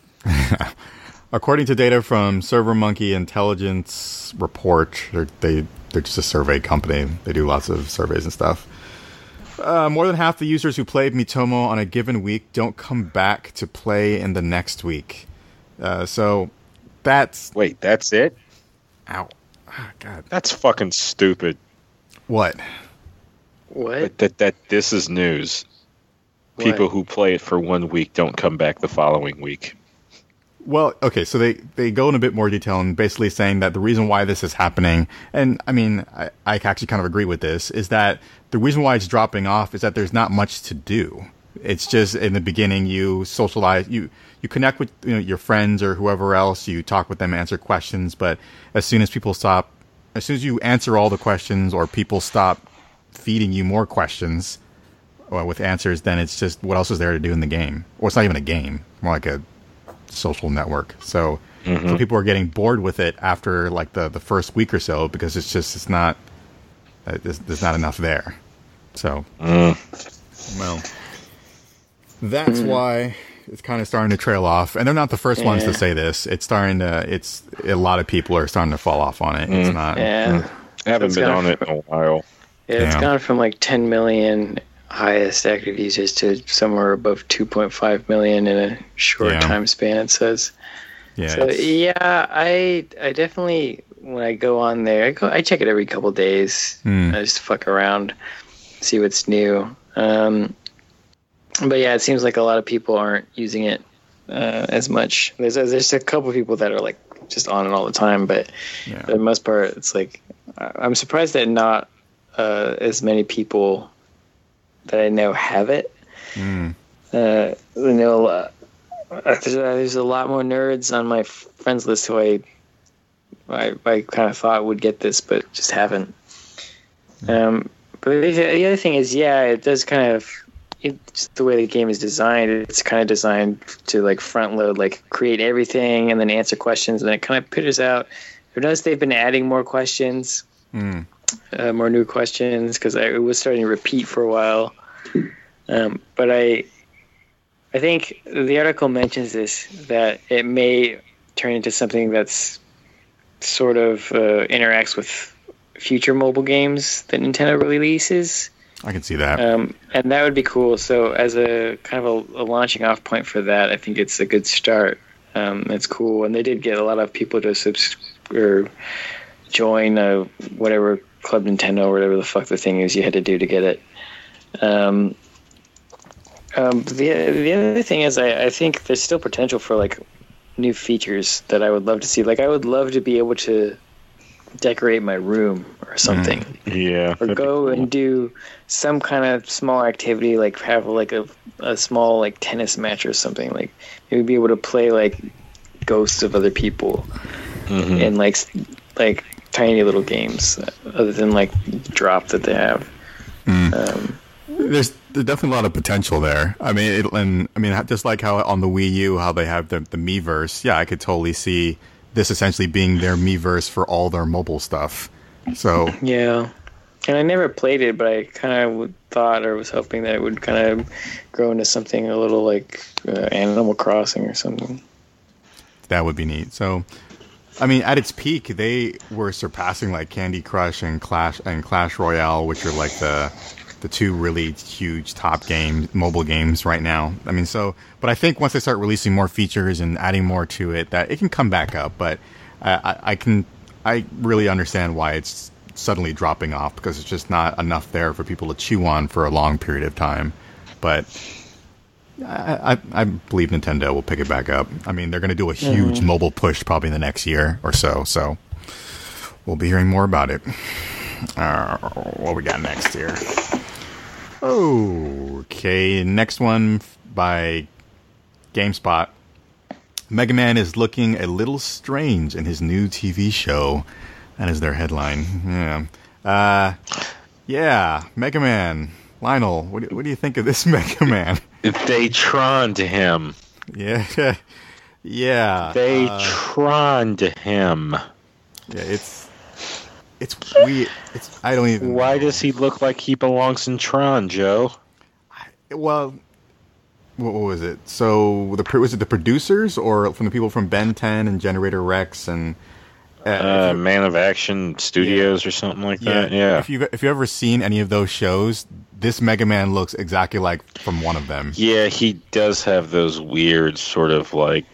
According to data from ServerMonkey Intelligence Report, they're, they, they're just a survey company. They do lots of surveys and stuff. Uh, more than half the users who played Miitomo on a given week don't come back to play in the next week. Uh, so that's... Wait, that's it? Ow. Oh, God. That's fucking stupid. What? What? That, that, that this is news. What? People who play it for one week don't come back the following week. Well, okay, so they, they go in a bit more detail and basically saying that the reason why this is happening, and I mean, I, I actually kind of agree with this, is that the reason why it's dropping off is that there's not much to do. It's just in the beginning you socialize, you, you connect with you know, your friends or whoever else, you talk with them, answer questions, but as soon as people stop, as soon as you answer all the questions or people stop feeding you more questions well, with answers, then it's just what else is there to do in the game? Well, it's not even a game, more like a social network. So, mm-hmm. so people are getting bored with it after like the, the first week or so because it's just it's not uh, there's, there's not enough there. So, uh. well. That's why it's kind of starting to trail off, and they're not the first yeah. ones to say this. It's starting to. It's a lot of people are starting to fall off on it. Mm. It's not. Yeah. Mm. I haven't it's been on from, it in a while. Yeah, it's yeah. gone from like ten million highest active users to somewhere above two point five million in a short yeah. time span. It says. Yeah. So yeah, I I definitely when I go on there, I go I check it every couple of days. Mm. I just fuck around, see what's new. Um, But yeah, it seems like a lot of people aren't using it uh, as much. There's there's a couple of people that are like just on it all the time, but yeah. for the most part, it's like I'm surprised that not uh, as many people that I know have it. Mm. Uh, I know uh, there's, uh, there's a lot more nerds on my friends list who I I, I kind of thought would get this, but just haven't. Mm. Um, but the, the other thing is, yeah, it does kind of. It's the way the game is designed. It's kind of designed to like front load, like create everything and then answer questions, and it kind of pitters out. I've noticed they've been adding more questions, mm. uh, more new questions, because it was starting to repeat for a while. Um, but I, I think the article mentions this, that it may turn into something that's sort of uh, interacts with future mobile games that Nintendo releases. I can see that. Um, and that would be cool. So as a kind of a, a launching off point for that, I think it's a good start. Um, it's cool. And they did get a lot of people to subs- or join a, whatever Club Nintendo or whatever the fuck the thing is you had to do to get it. Um, um, the, the other thing is I, I think there's still potential for like new features that I would love to see. Like I would love to be able to decorate my room or something, mm, yeah, or go cool. and do some kind of small activity, like have like a a small like tennis match or something. Like maybe be able to play like ghosts of other people, mm-hmm. and like like tiny little games other than like drop that they have. Mm. Um, There's there's definitely a lot of potential there. I mean, it, and I mean just like how on the Wii U, how they have the the Miiverse. Yeah, I could totally see this essentially being their Miiverse for all their mobile stuff. So yeah, and I never played it, but I kind of thought or was hoping that it would kind of grow into something a little like uh, Animal Crossing or something. That would be neat. So, I mean, at its peak, they were surpassing like Candy Crush and Clash and Clash Royale, which are like the the two really huge top game mobile games right now. I mean, so, but I think once they start releasing more features and adding more to it, that it can come back up. But I, I can, I really understand why it's suddenly dropping off, because it's just not enough there for people to chew on for a long period of time. But I, I, I believe Nintendo will pick it back up. I mean, they're going to do a huge mm-hmm. mobile push probably in the next year or so. So we'll be hearing more about it. Uh, what we got next here? Okay, next one by GameSpot. Mega Man is looking a little strange in his new T V show. That is their headline. Yeah, uh, yeah. Mega Man. Lionel, what do, what do you think of this Mega Man? They troned him. Yeah, yeah. They uh, troned him. Yeah, it's. It's weird. It's, I don't even. Why know. Does he look like he belongs in Tron, Joe? I, well, what, what was it? So the was it the producers or from the people from Ben ten and Generator Rex and uh, uh, you, Man of Action Studios yeah. or something like yeah. that? Yeah. If you if you've ever seen any of those shows, this Mega Man looks exactly like from one of them. Yeah, he does have those weird sort of like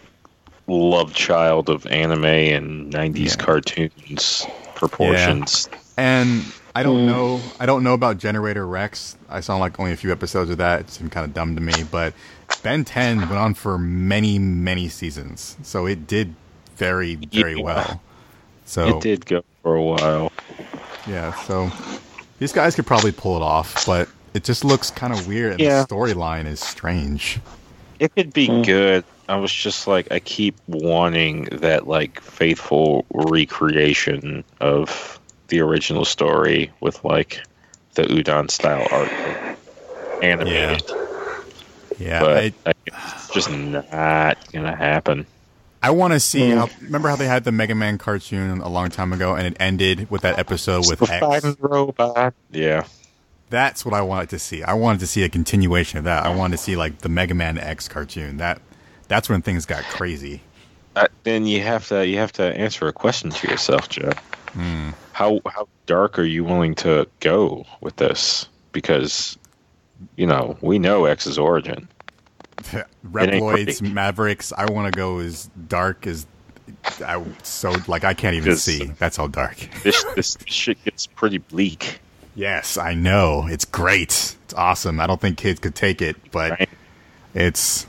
love child of anime and nineties yeah. cartoons. Proportions yeah. And I don't mm. know I don't know about Generator Rex. I saw like only a few episodes of that. It seemed kind of dumb to me, but Ben ten went on for many many seasons, so it did very very yeah. well. So it did go for a while. Yeah, so these guys could probably pull it off, but it just looks kind of weird and yeah. the storyline is strange. It could be mm. good. I was just like, I keep wanting that like faithful recreation of the original story with like the Udon style art animated. Yeah, yeah but I, I, it's just not gonna happen. I want to see. How, remember how they had the Mega Man cartoon a long time ago, and it ended with that episode with X robot. Yeah. That's what I wanted to see. I wanted to see a continuation of that. I wanted to see like the Mega Man X cartoon. That that's when things got crazy. Uh, then you have to you have to answer a question to yourself, Joe. Mm. How how dark are you willing to go with this? Because you know we know X's origin. Reploids, Mavericks. I want to go as dark as. I so like I can't even see. That's how dark. this this shit gets pretty bleak. Yes, I know. It's great. It's awesome. I don't think kids could take it, but right. it's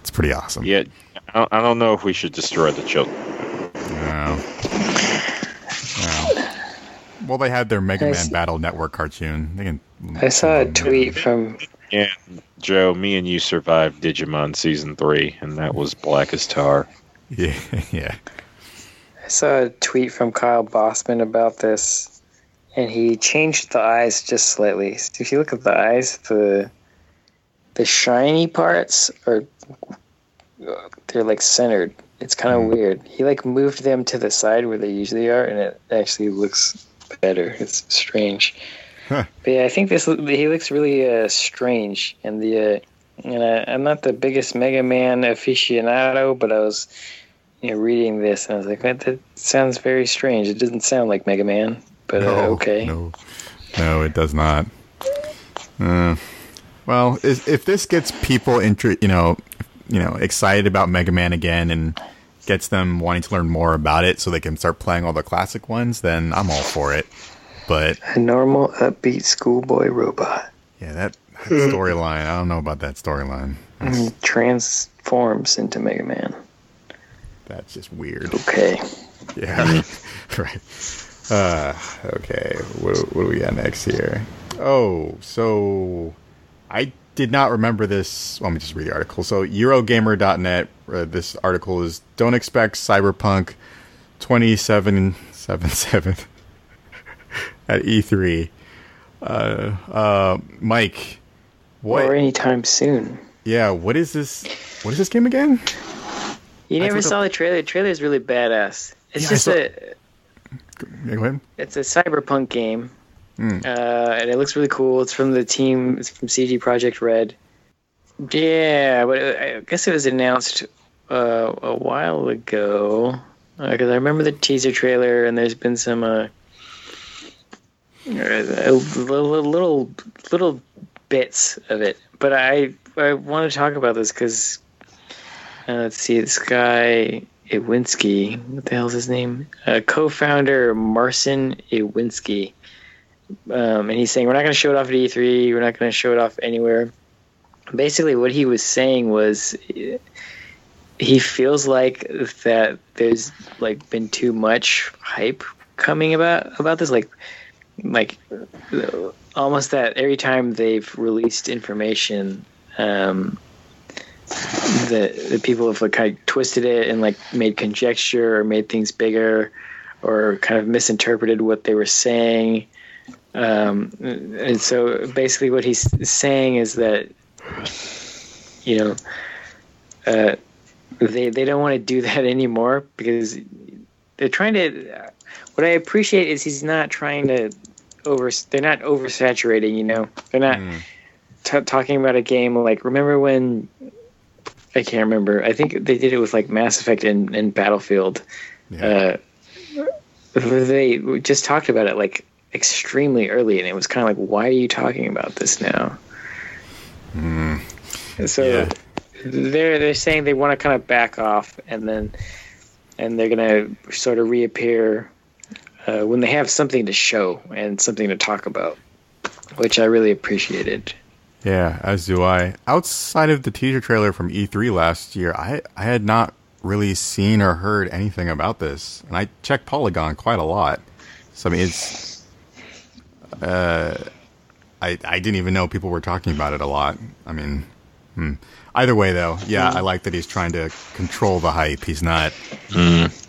it's pretty awesome. Yeah, I don't know if we should destroy the children. No. no. Well, they had their Mega I Man see. Battle Network cartoon. They can, I saw um, a tweet from... Yeah, Joe, me and you survived Digimon Season three, and that was black as tar. Yeah, yeah. I saw a tweet from Kyle Bossman about this, and he changed the eyes just slightly. So if you look at the eyes, the the shiny parts are they're like centered. It's kind of mm. weird. He like moved them to the side where they usually are, and it actually looks better. It's strange. Huh. But yeah, I think this he looks really uh, strange, and the uh, and I, I'm not the biggest Mega Man aficionado, but I was you know reading this and I was like, that, that sounds very strange. It doesn't sound like Mega Man, but no, uh, okay. No, no, it does not. Uh, well, if, if this gets people inter- you know, you know, excited about Mega Man again and gets them wanting to learn more about it, so they can start playing all the classic ones, then I'm all for it. But a normal, upbeat schoolboy robot. Yeah, that, that storyline. I don't know about that storyline. He transforms into Mega Man. That's just weird. Okay. Yeah. Right. Uh, okay. What, what do we got next here? Oh, so I did not remember this. Well, let me just read the article. So Eurogamer dot net. Uh, this article is: Don't expect Cyberpunk twenty seventy-seven. At E three, uh, uh, Mike, what, or anytime soon. Yeah, what is this? What is this game again? You never saw the trailer. The trailer is really badass. It's yeah, just a. Go ahead. It's a cyberpunk game, mm. uh, and it looks really cool. It's from the team. It's from C D Projekt Red. Yeah, but I guess it was announced uh, a while ago because uh, I remember the teaser trailer, and there's been some. Uh, A little, little, little bits of it, but I I want to talk about this because uh, let's see, this guy Iwinski, what the hell's his name? Uh, co-founder Marcin Iwinski, um, and he's saying we're not going to show it off at E three, we're not going to show it off anywhere. Basically, what he was saying was he feels like that there's like been too much hype coming about about this, like. Like almost that every time they've released information, um, the the people have like kind of twisted it and like made conjecture or made things bigger, or kind of misinterpreted what they were saying. Um, and so basically, what he's saying is that you know uh, they they don't want to do that anymore because they're trying to. What I appreciate is he's not trying to over. They're not oversaturating, you know. They're not mm. t- talking about a game like. Remember when? I can't remember. I think they did it with like Mass Effect and, and Battlefield. Yeah. Uh, they just talked about it like extremely early, and it was kind of like, "Why are you talking about this now?" Mm. And so yeah. they're they're saying they want to kind of back off, and then and they're gonna sort of reappear. Uh, when they have something to show and something to talk about, which I really appreciated. Yeah, as do I. Outside of the teaser trailer from E three last year, I, I had not really seen or heard anything about this. And I checked Polygon quite a lot. So, I mean, it's... Uh, I, I didn't even know people were talking about it a lot. I mean, hmm. Either way, though, yeah, I like that he's trying to control the hype. He's not... Mm.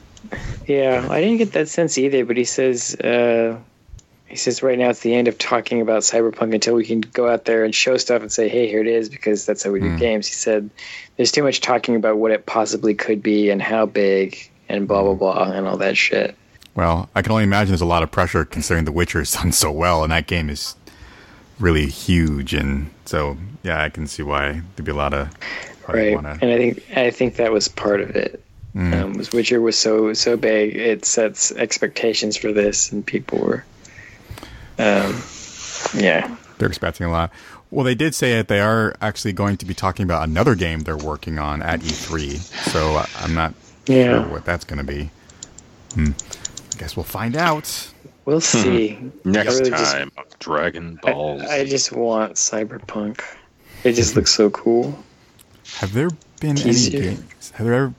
Yeah, I didn't get that sense either, but he says uh, he says right now it's the end of talking about Cyberpunk until we can go out there and show stuff and say, hey, here it is, because that's how we do mm. games. He said there's too much talking about what it possibly could be and how big and blah, blah, blah, and all that shit. Well, I can only imagine there's a lot of pressure considering The Witcher has done so well, and that game is really huge. And so, yeah, I can see why there'd be a lot of... Right, wanna... and I think I think that was part of it. Mm. Um, Witcher was so so big, it sets expectations for this, and people were, um, yeah, they're expecting a lot. Well, they did say that they are actually going to be talking about another game they're working on at E three, so I'm not yeah. sure what that's going to be. Hmm. I guess we'll find out. We'll see. Next really time, just, Dragon Balls. I, I just want Cyberpunk. It just looks so cool. Have there been Easier. any games? Have there ever...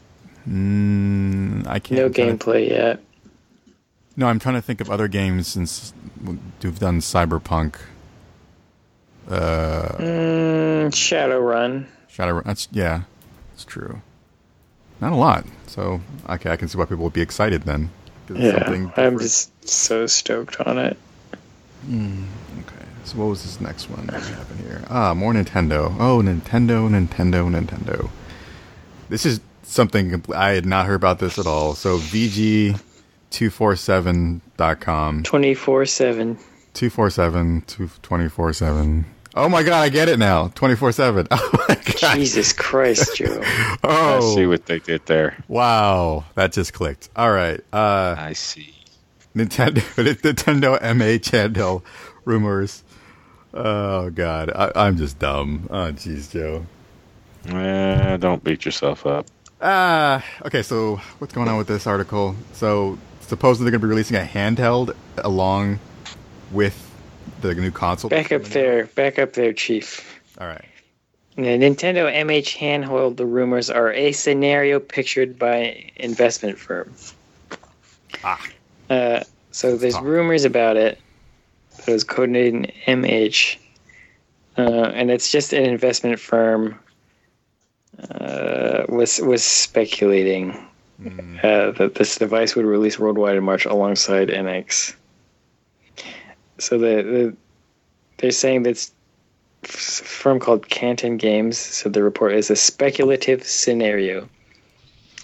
Mm, I can't. No gameplay to, yet. No, I'm trying to think of other games since we've done Cyberpunk. Uh, mm, Shadowrun. Shadowrun. That's, yeah, that's true. Not a lot. So, okay, I can see why people would be excited then. Yeah, I'm just so stoked on it. Mm, okay, so what was this next one that happened here? Ah, more Nintendo. Oh, Nintendo, Nintendo, Nintendo. This is something I had not heard about this at all. So V G two forty-seven dot com. twenty-four seven. two forty-seven, twenty-four seven. Oh my god, I get it now. twenty-four seven. Oh my god. Jesus Christ, Joe. Oh. I see what they did there. Wow. That just clicked. All right. Uh, I see. Nintendo Nintendo M A channel rumors. Oh god. I, I'm just dumb. Oh, jeez, Joe. Eh, don't beat yourself up. Uh, okay, so what's going on with this article? So supposedly they're going to be releasing a handheld along with the new console. Back up there. Back up there, Chief. All right. The Nintendo M H handheld, the rumors are a scenario pictured by investment firm. Ah. Uh, so there's ah. rumors about it. It was codenamed M H. Uh, and it's just an investment firm uh, was, was speculating mm. uh, that this device would release worldwide in March alongside N X. So the, the they're saying that's a firm called Canton Games. So the report is a speculative scenario,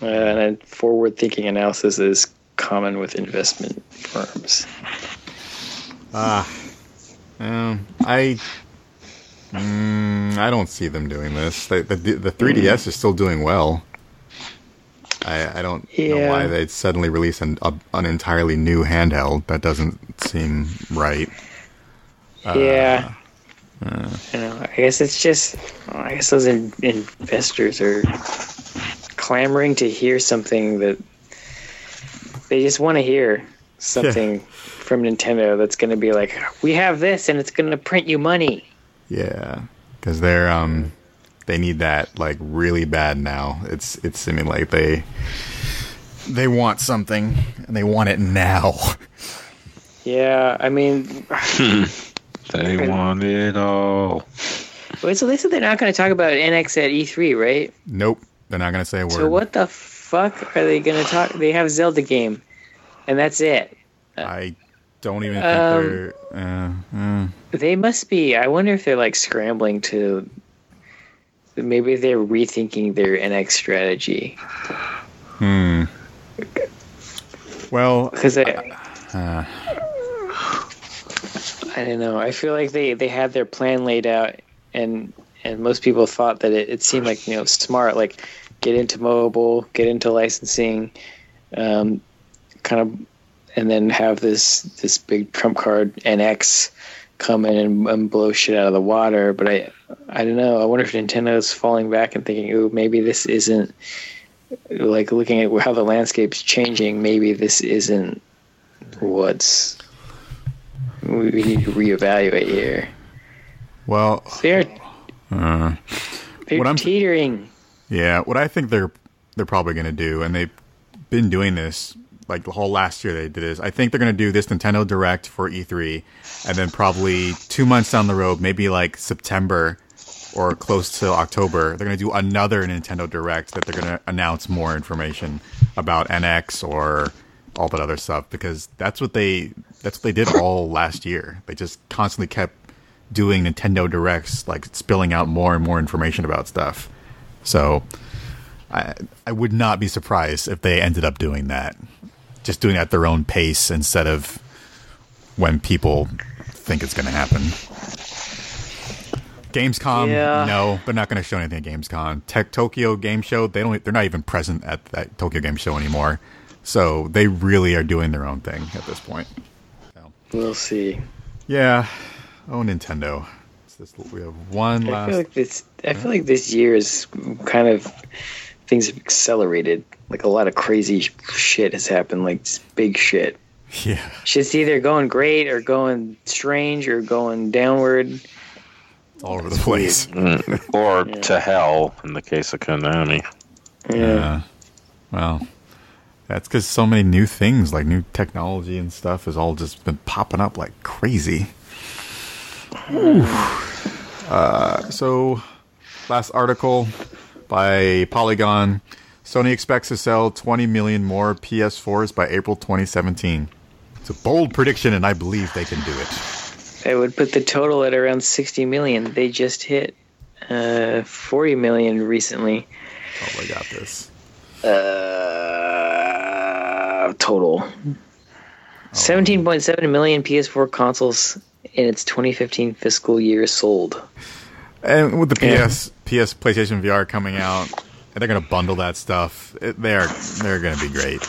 uh, and a forward-thinking analysis is common with investment firms. Ah, uh, um, I, mm, I don't see them doing this. They, the the three D S mm. is still doing well. I, I don't yeah. know why they'd suddenly release an a, an entirely new handheld. That doesn't seem right. Yeah. Uh, uh. You know, I guess it's just... I guess those in, investors are clamoring to hear something that... They just want to hear something yeah. from Nintendo that's going to be like, we have this and it's going to print you money. Yeah, because they're... um. They need that like really bad now. It's it's seeming like they they want something and they want it now. Yeah, I mean, they want it all. Wait, so they said they're not going to talk about N X at E three, right? Nope, they're not going to say a word. So what the fuck are they going to talk? They have Zelda game, and that's it. I don't even think um, they're. Uh, uh. They must be. I wonder if they're like scrambling to. Maybe they're rethinking their N X strategy. Hmm. Well, because I, uh, I don't know. I feel like they, they had their plan laid out, and and most people thought that it, it seemed like you know smart, like get into mobile, get into licensing, um, kind of, and then have this this big trump card N X. Come in and, and blow shit out of the water, but I, I don't know. I wonder if Nintendo's falling back and thinking, "Ooh, maybe this isn't like looking at how the landscape's changing. Maybe this isn't what's we need to reevaluate here." Well, so they're uh, they're teetering. Yeah, what I think they're they're probably going to do, and they've been doing this. Like the whole last year they did this. I think they're going to do this Nintendo Direct for E three, and then probably two months down the road, maybe like September or close to October, they're going to do another Nintendo Direct that they're going to announce more information about N X or all that other stuff, because that's what they that's what they did all last year. They just constantly kept doing Nintendo Directs, like spilling out more and more information about stuff. So I I would not be surprised if they ended up doing that. Just doing it at their own pace instead of when people think it's going to happen. Gamescom, yeah. no, they're not going to show anything at Gamescom. Tech Tokyo Game Show, they don't. They're not even present at that Tokyo Game Show anymore. So they really are doing their own thing at this point. So. We'll see. Yeah. Oh, Nintendo. It's this, we have one I last. Feel like this, I feel like this year is kind of. Things have accelerated. Like a lot of crazy shit has happened. Like big shit. Yeah. Shit's either going great or going strange or going downward. All over the place. Mm. Or yeah. to hell in the case of Konami. Yeah. yeah. Well, that's because so many new things, like new technology and stuff, has all just been popping up like crazy. Ooh. Uh, so, last article by Polygon. Sony expects to sell twenty million more P S fours by April twenty seventeen. It's a bold prediction, and I believe they can do it. That would put the total at around sixty million. They just hit uh, forty million recently. Oh, I got this. Uh, total. Oh. seventeen point seven million P S four consoles in its twenty fifteen fiscal year sold. And with the P S, yeah. P S PlayStation V R coming out, and they're going to bundle that stuff. It, they are, they're going to be great.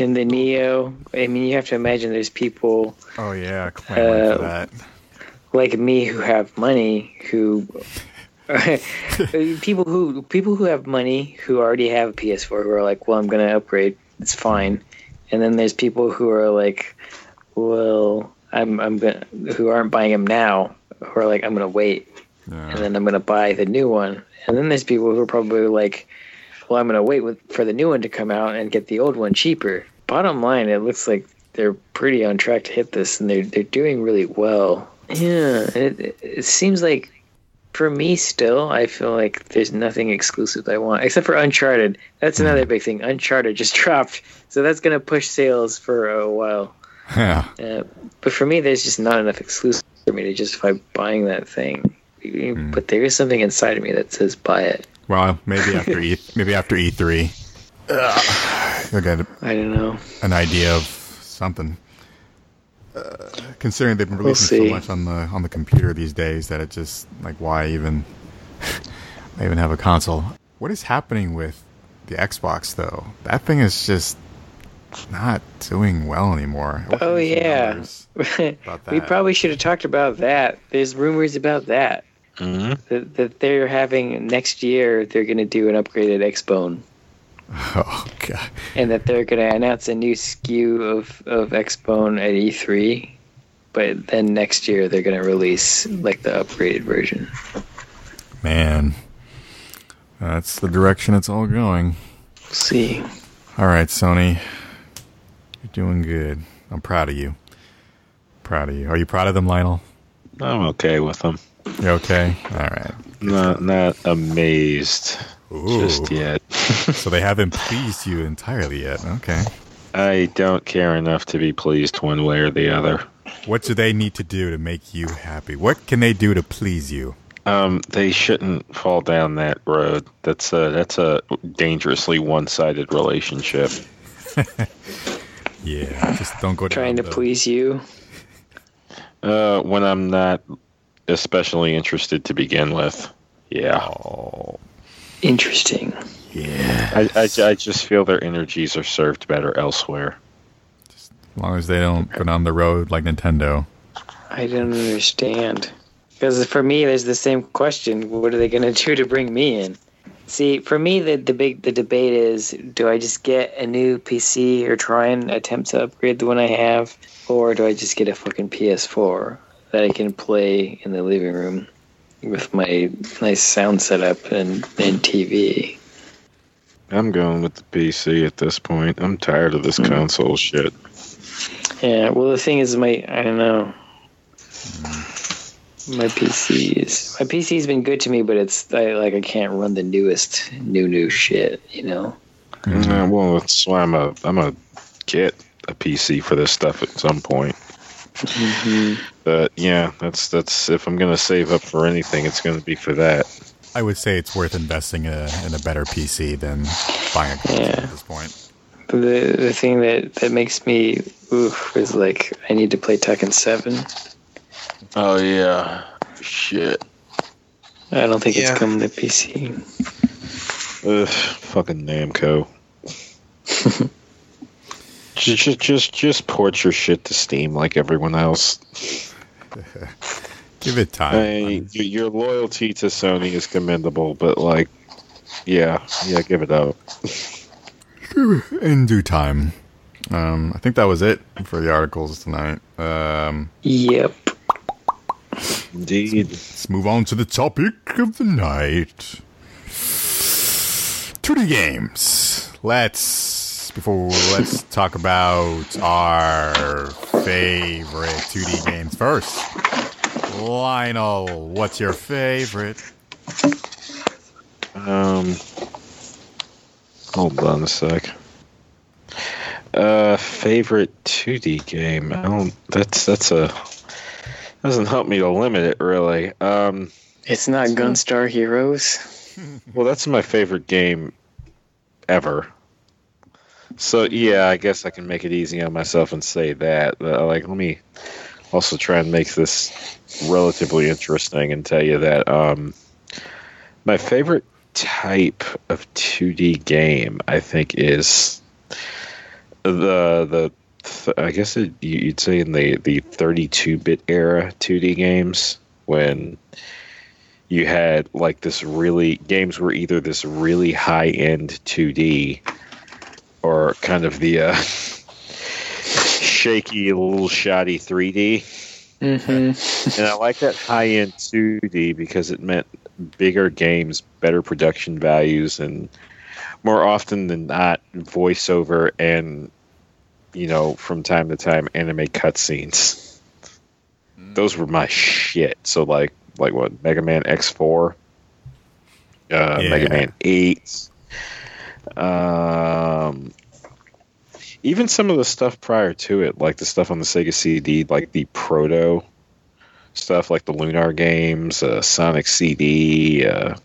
And the Neo, I mean, you have to imagine there's people. Oh, yeah, clamoring uh, for that. Like me who have money, who. people who people who have money who already have a P S four who are like, well, I'm going to upgrade. It's fine. And then there's people who are like, well, I'm I'm gonna, who aren't buying them now, who are like, I'm going to wait. Yeah. And then I'm going to buy the new one. And then there's people who are probably like, well, I'm going to wait with, for the new one to come out and get the old one cheaper. Bottom line, it looks like they're pretty on track to hit this, and they're, they're doing really well. Yeah, it, it seems like, for me still, I feel like there's nothing exclusive I want, except for Uncharted. That's another big thing. Uncharted just dropped, so that's going to push sales for a while. Yeah. Uh, but for me, there's just not enough exclusive for me to justify buying that thing. But there is something inside of me that says buy it. Well, maybe after E, maybe after E three, Ugh. you'll get a, I don't know, an idea of something. Uh, considering they've been releasing we'll so much on the on the computer these days, that it just like why even I even have a console. What is happening with the Xbox though? That thing is just not doing well anymore. Oh yeah, we probably should have talked about that. There's rumors about that. Mm-hmm. That, that they're having next year, they're going to do an upgraded Xbone. Oh god! And that they're going to announce a new S K U of of Xbone at E three, but then next year they're going to release like the upgraded version. Man, that's the direction it's all going. We'll see. All right, Sony, you're doing good. I'm proud of you. Proud of you. Are you proud of them, Lionel? I'm okay with them. You're okay? All right. Not not amazed Ooh. just yet. So they haven't pleased you entirely yet. Okay. I don't care enough to be pleased one way or the other. What do they need to do to make you happy? What can they do to please you? Um, they shouldn't fall down that road. That's a that's a dangerously one-sided relationship. Yeah, just don't go trying down to though. please you. Uh, when I'm not especially interested to begin with. Yeah. Oh. Interesting. Yeah. I, I, I just feel their energies are served better elsewhere. Just as long as they don't go down the road like Nintendo. I don't understand. Because for me, there's the same question: what are they going to do to bring me in? See, for me, the the big the debate is: do I just get a new P C or try and attempt to upgrade the one I have, or do I just get a fucking P S four that I can play in the living room with my nice sound setup and and T V? I'm going with the P C at this point. I'm tired of this mm-hmm. console shit. Yeah. Well, the thing is, my I don't know. My P C is my P C's been good to me, but it's I, like I can't run the newest new new shit, you know. Mm, well, that's why I'm a I'm a get a P C for this stuff at some point. Mm-hmm. But yeah, that's that's if I'm gonna save up for anything, it's gonna be for that. I would say it's worth investing in a, in a better P C than buying a console yeah. at this point. The the thing that, that makes me oof is like I need to play Tekken seven. Oh, yeah. Shit. I don't think yeah. it's coming to P C. Ugh, fucking Namco. just, just, just port your shit to Steam like everyone else. Give it time. I, your loyalty to Sony is commendable, but, like, yeah, yeah, give it up. In due time. Um, I think that was it for the articles tonight. Um, yep. Indeed. Let's, let's move on to the topic of the night. two D games. Let's before let's talk about our favorite two D games first. Lionel, what's your favorite? Um, hold on a sec. Uh, favorite two D game. I don't. That's that's a doesn't help me to limit it really. Um, it's not so, Gunstar Heroes. Well, that's my favorite game ever. So yeah, I guess I can make it easy on myself and say that. Uh, like, let me also try and make this relatively interesting and tell you that um, my favorite type of two D game, I think, is. The the th- I guess it, you'd say in the the thirty-two bit era two D games when you had like this really games were either this really high end two D or kind of the uh, shaky little shoddy three D. Mm-hmm. And I like that high end two D because it meant bigger games, better production values, and more often than not, voiceover and, you know, from time to time, anime cutscenes. Mm. Those were my shit. So, like, like what? Mega Man X four? Uh, yeah. Mega Man eight? Um, even some of the stuff prior to it, like the stuff on the Sega C D, like the proto stuff, like the Lunar games, uh, Sonic C D, uh...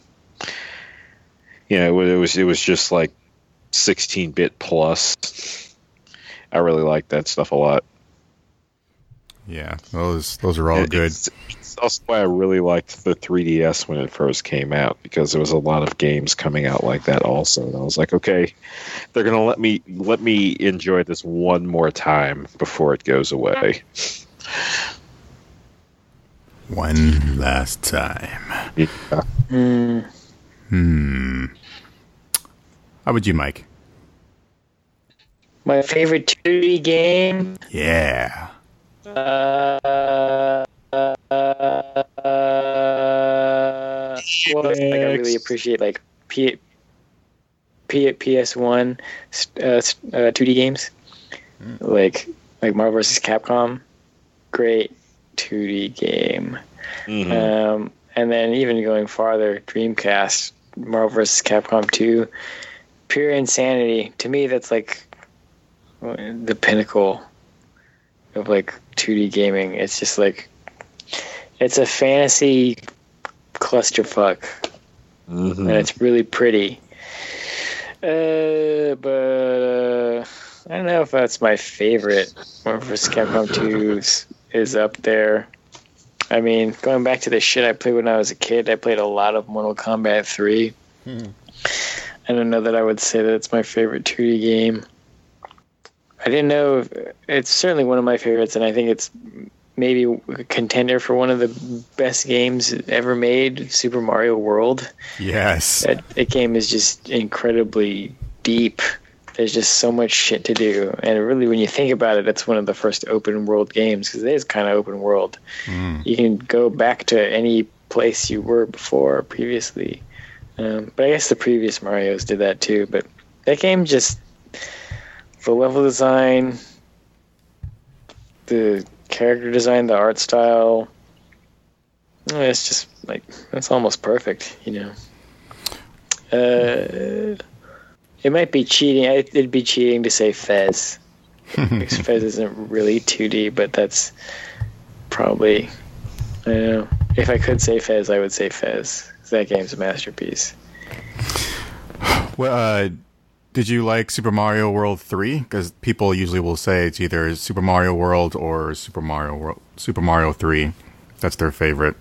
You know, it was it was just like sixteen bit plus. I really like that stuff a lot. Yeah, those those are all it, good. It's, it's also why I really liked the three D S when it first came out because there was a lot of games coming out like that also, and I was like, okay, they're gonna let me let me enjoy this one more time before it goes away. One last time. Yeah. Mm. Hmm. How about you, Mike? My favorite two D game? Yeah. Uh, uh, uh, uh, well, like, I really appreciate like P, P, P S one uh, uh, two D games. Mm. Like like Marvel versus. Capcom. Great two D game. Mm-hmm. Um, and then even going farther, Dreamcast. Marvel versus. Capcom two, pure insanity. To me, that's like the pinnacle of like two D gaming. It's just like it's a fantasy clusterfuck, mm-hmm. and it's really pretty. Uh, but uh, I don't know if that's my favorite. Marvel versus. Capcom two is, is up there. I mean, going back to the shit I played when I was a kid, I played a lot of Mortal Kombat three. Hmm. I don't know that I would say that it's my favorite two D game. I didn't know. If, it's certainly one of my favorites, and I think it's maybe a contender for one of the best games ever made, Super Mario World. Yes. That, that game is just incredibly deep. There's just so much shit to do. And really, when you think about it, it's one of the first open world games because it is kind of open world. Mm. You can go back to any place you were before or previously. Um, but I guess the previous Marios did that too. But that game just, the level design, the character design, the art style, it's just like, it's almost perfect, you know. Uh... It might be cheating. It'd be cheating to say Fez. Because Fez isn't really two D, but that's probably... I don't know. If I could say Fez, I would say Fez. That game's a masterpiece. Well, uh, did you like Super Mario World three? Because people usually will say it's either Super Mario World or Super Mario World, Super Mario three. That's their favorite.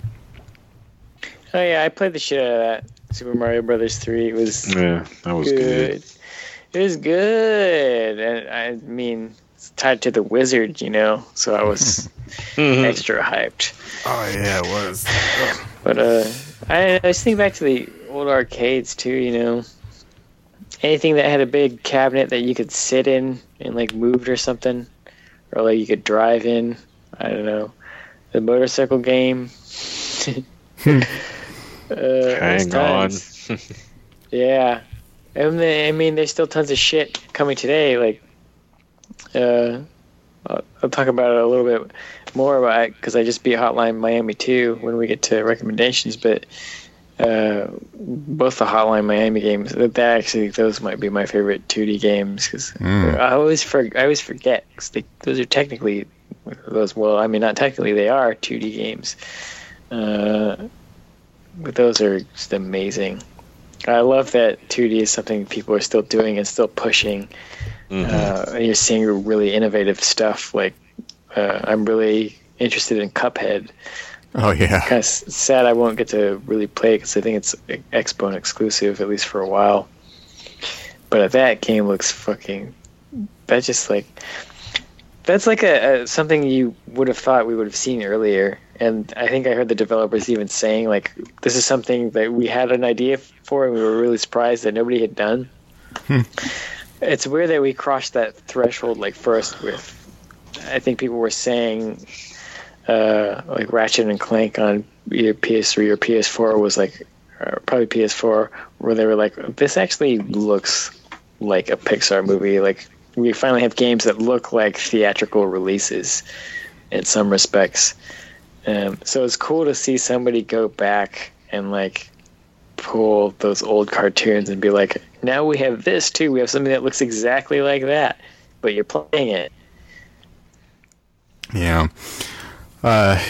Oh, yeah. I played the shit out of that. Super Mario Brothers three was yeah, that was good. good. It was good, and I mean, it's tied to the Wizard, you know, so I was extra hyped. Oh yeah, it was. But uh, I, I just think back to the old arcades too, you know. anything that had a big cabinet that you could sit in and like moved or something, or like you could drive in. I don't know. The motorcycle game. uh, Hang on. Yeah. And then, I mean, there's still tons of shit coming today. Like, uh, I'll, I'll talk about it a little bit more about because I just beat Hotline Miami two when we get to recommendations. But uh, both the Hotline Miami games, that actually those might be my favorite two D games because mm. I always for, I always forget because those are technically those. Well, I mean, not technically, they are two D games. Uh, but those are just amazing. I love that two D is something people are still doing and still pushing. Mm-hmm. Uh, and you're seeing really innovative stuff. Like, uh, I'm really interested in Cuphead. Oh, yeah. Kind of sad I won't get to really play because I think it's Xbone exclusive, at least for a while. But that game looks fucking... That's just like... That's like a, a something you would have thought we would have seen earlier. And I think I heard the developers even saying, like, this is something that we had an idea for and we were really surprised that nobody had done. Hmm. It's weird that we crossed that threshold, like, first with... I think people were saying, uh, like, Ratchet and Clank on either P S three or P S four was, like, probably P S four, where they were like, this actually looks like a Pixar movie. Like, we finally have games that look like theatrical releases in some respects. Um, so it's cool to see somebody go back and like pull those old cartoons and be like, now we have this too. We have something that looks exactly like that, but you're playing it. Yeah. Uh,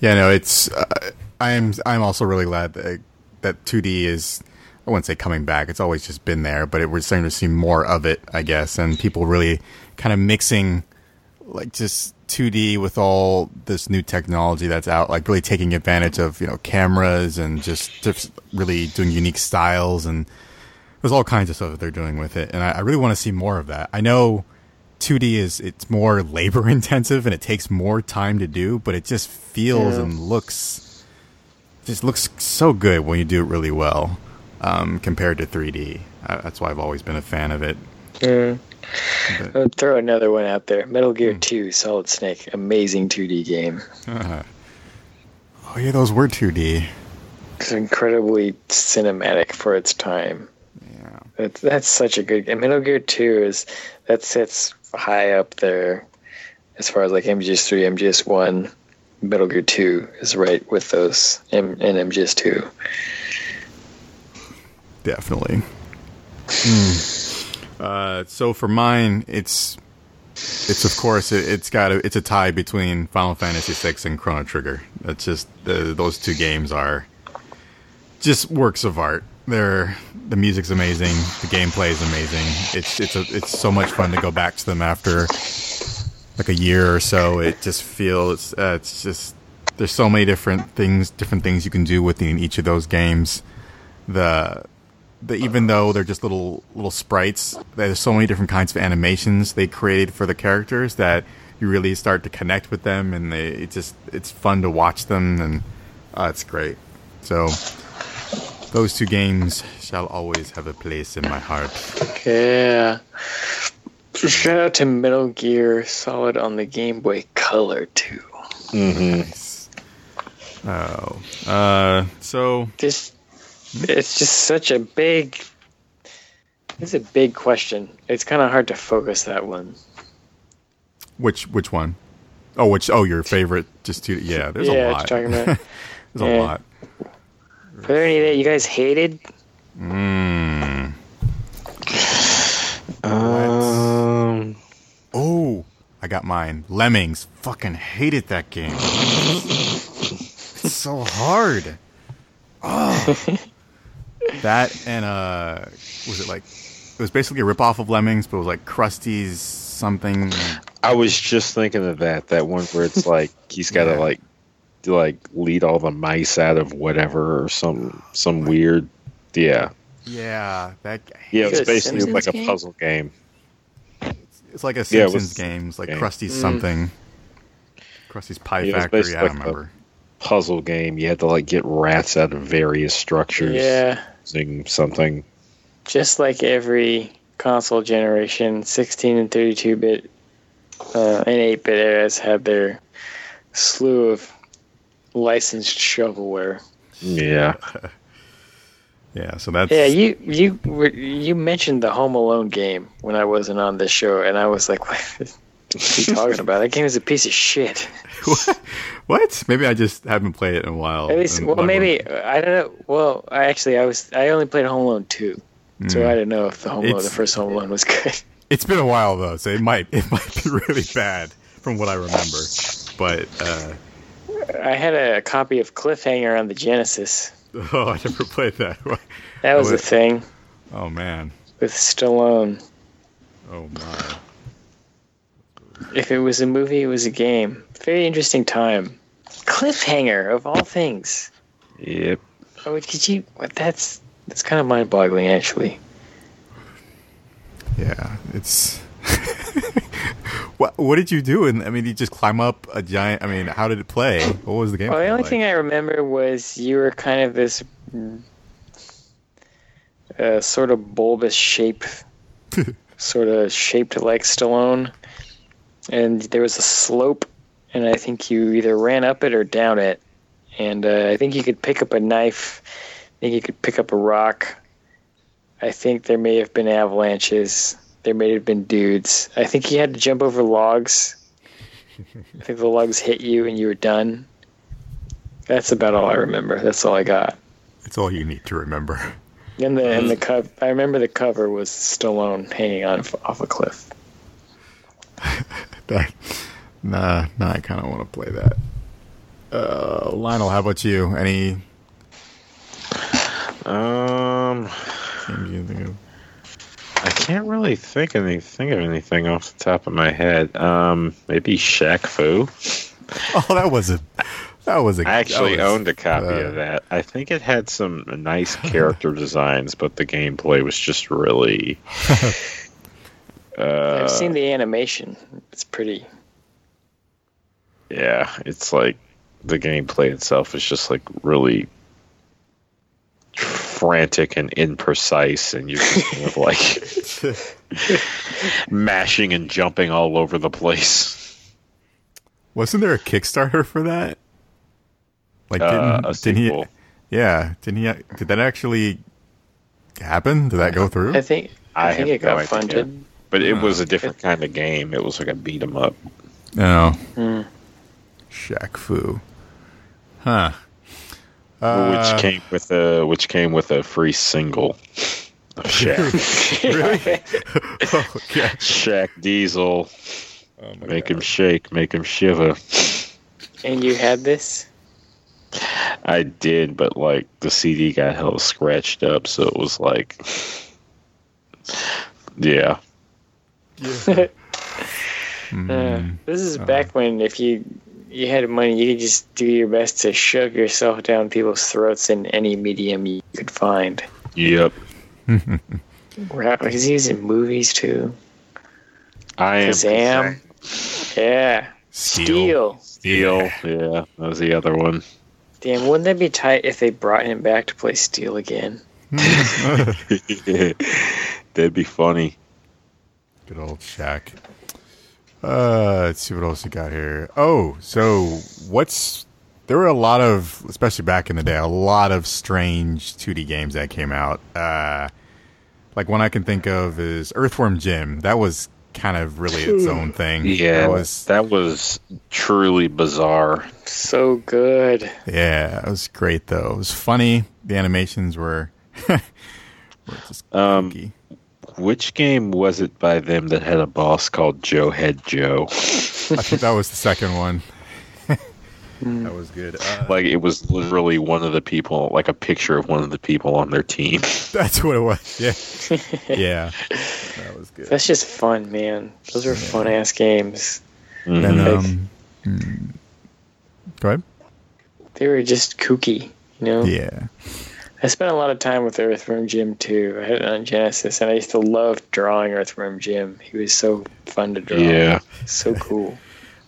yeah, no, it's, uh, I'm, I'm also really glad that, that two D is, I wouldn't say coming back. It's always just been there, but it, we're starting to see more of it, I guess. And people really kind of mixing like just two D with all this new technology that's out, like really taking advantage of, you know, cameras and just, just really doing unique styles, and there's all kinds of stuff that they're doing with it. And I, I really want to see more of that. I know two D is, it's more labor intensive and it takes more time to do, but it just feels yeah. and looks, just looks so good when you do it really well, um, compared to three D. Uh, that's why I've always been a fan of it. Yeah. But, I'll throw another one out there. Metal Gear mm. two, Solid Snake. Amazing two D game. Uh, oh, yeah, those were two D. It's incredibly cinematic for its time. Yeah, That's, that's such a good game. Metal Gear two, is that sits high up there as far as like M G S three, M G S one. Metal Gear two is right with those and M G S two. Definitely. Mm. Uh, so for mine, it's it's of course it, it's got a, it's a tie between Final Fantasy six and Chrono Trigger. That's just uh, those two games are just works of art. They're the music's amazing, the gameplay is amazing. It's it's a, it's so much fun to go back to them after like a year or so. It just feels uh, it's just there's so many different things, different things you can do within each of those games. The The, even though they're just little little sprites, there's so many different kinds of animations they created for the characters that you really start to connect with them, and they it just it's fun to watch them, and uh, it's great. So those two games shall always have a place in my heart. Yeah. Shout out to Metal Gear Solid on the Game Boy Color too. Mm-hmm. Nice. Oh, uh, so just. It's just such a big. It's a big question. It's kind of hard to focus that one. Which which one? Oh, which oh your favorite? Just two. Yeah, there's yeah, a lot. Talking about. there's yeah. a lot. Are there any that you guys hated? Mm. Um. Oh, I got mine. Lemmings. Fucking hated that game. It's so hard. Oh, that and uh, was it like it was basically a ripoff of Lemmings, but it was like Krusty's something. I was just thinking of that that one where it's like he's got to yeah. like do like lead all the mice out of whatever or some some weird yeah yeah that game. yeah it's basically Simpsons like game? a puzzle game. It's, it's like a Simpsons yeah, game, it's like game. Krusty's mm. something, Krusty's Pie yeah, Factory. I don't like remember. A, puzzle game. You had to like get rats out of various structures yeah. using something. just like every console generation, sixteen and thirty-two bit uh, and eight bit eras had their slew of licensed shovelware. Yeah. Yeah, so that's... Yeah, you you were, you mentioned the Home Alone game when I wasn't on this show, and I was like, what are you talking about? That game is a piece of shit. What? What? Maybe I just haven't played it in a while. At least, well, maybe... One. I don't know. Well, I actually, I was I only played Home Alone two, mm. so I didn't know if the Home Alone, the first Home Alone was good. It's been a while, though, so it might, it might be really bad from what I remember. But... Uh, I had a copy of Cliffhanger on the Genesis... Oh, I never played that. That was a thing. Oh, man. With Stallone. Oh, my. If it was a movie, it was a game. Very interesting time. Cliffhanger, of all things. Yep. Oh, could you... That's, that's kind of mind-boggling, actually. Yeah, it's... What, what did you do? And I mean, you just climb up a giant. I mean, how did it play? What was the game? Well, the only like? thing I remember was you were kind of this uh, sort of bulbous shape, sort of shaped like Stallone, and there was a slope, and I think you either ran up it or down it, and uh, I think you could pick up a knife. I think you could pick up a rock. I think there may have been avalanches. There may have been dudes. I think you had to jump over logs. I think the logs hit you and you were done. That's about all I remember. That's all I got. It's all you need to remember. And the and the co- I remember the cover was Stallone hanging on off a cliff. that, nah, nah, I kind of want to play that. Uh, Lionel, how about you? Any? Um. Anything you think of? I can't really think of, any, think of anything off the top of my head. Um, maybe Shaq Fu. Oh, that was a... That was a I actually was, owned a copy uh, of that. I think it had some nice character designs, but the gameplay was just really... uh, I've seen the animation. It's pretty... Yeah, it's like... The gameplay itself is just like really... frantic and imprecise, and you're just kind of like mashing and jumping all over the place. Wasn't there a Kickstarter for that? Like, didn't, uh, didn't he? Yeah, didn't he? Did that actually happen? Did that go through? I think I, I think it got no funded, idea. But it oh. was a different kind of game. It was like a beat 'em up. Oh, mm. Shaq Fu, huh? Uh, which came with a which came with a free single of Shaq. Really? Oh, God. Shaq Diesel. Oh, make God. Him shake, make him shiver. And you had this? I did, but like the C D got hella scratched up, so it was like, yeah. yeah. uh, this is oh. back when if you. You had money, you could just do your best to shove yourself down people's throats in any medium you could find. Yep. Because he was in movies, too. I am. Kazam. Yeah. Steel. Steel. Steel. Yeah, that was the other one. Damn, wouldn't that be tight if they brought him back to play Steel again? Yeah. That'd be funny. Good old Shaq. Uh, let's see what else we got here. Oh, so what's there were a lot of, especially back in the day, a lot of strange two D games that came out. Uh, like one I can think of is Earthworm Jim. That was kind of really its own thing. Yeah, that was, that was truly bizarre. So good. Yeah, it was great though. It was funny. The animations were, were just funky. Um, Which game was it by them that had a boss called Joe Head Joe? I think that was the second one. That was good. Uh, like, it was literally one of the people, like a picture of one of the people on their team. That's what it was, yeah. Yeah. That was good. That's just fun, man. Those are yeah. fun-ass games. Mm-hmm. And, um, like, mm, go ahead. They were just kooky, you know? Yeah. I spent a lot of time with Earthworm Jim, too. I had it on Genesis, and I used to love drawing Earthworm Jim. He was so fun to draw. Yeah. So cool.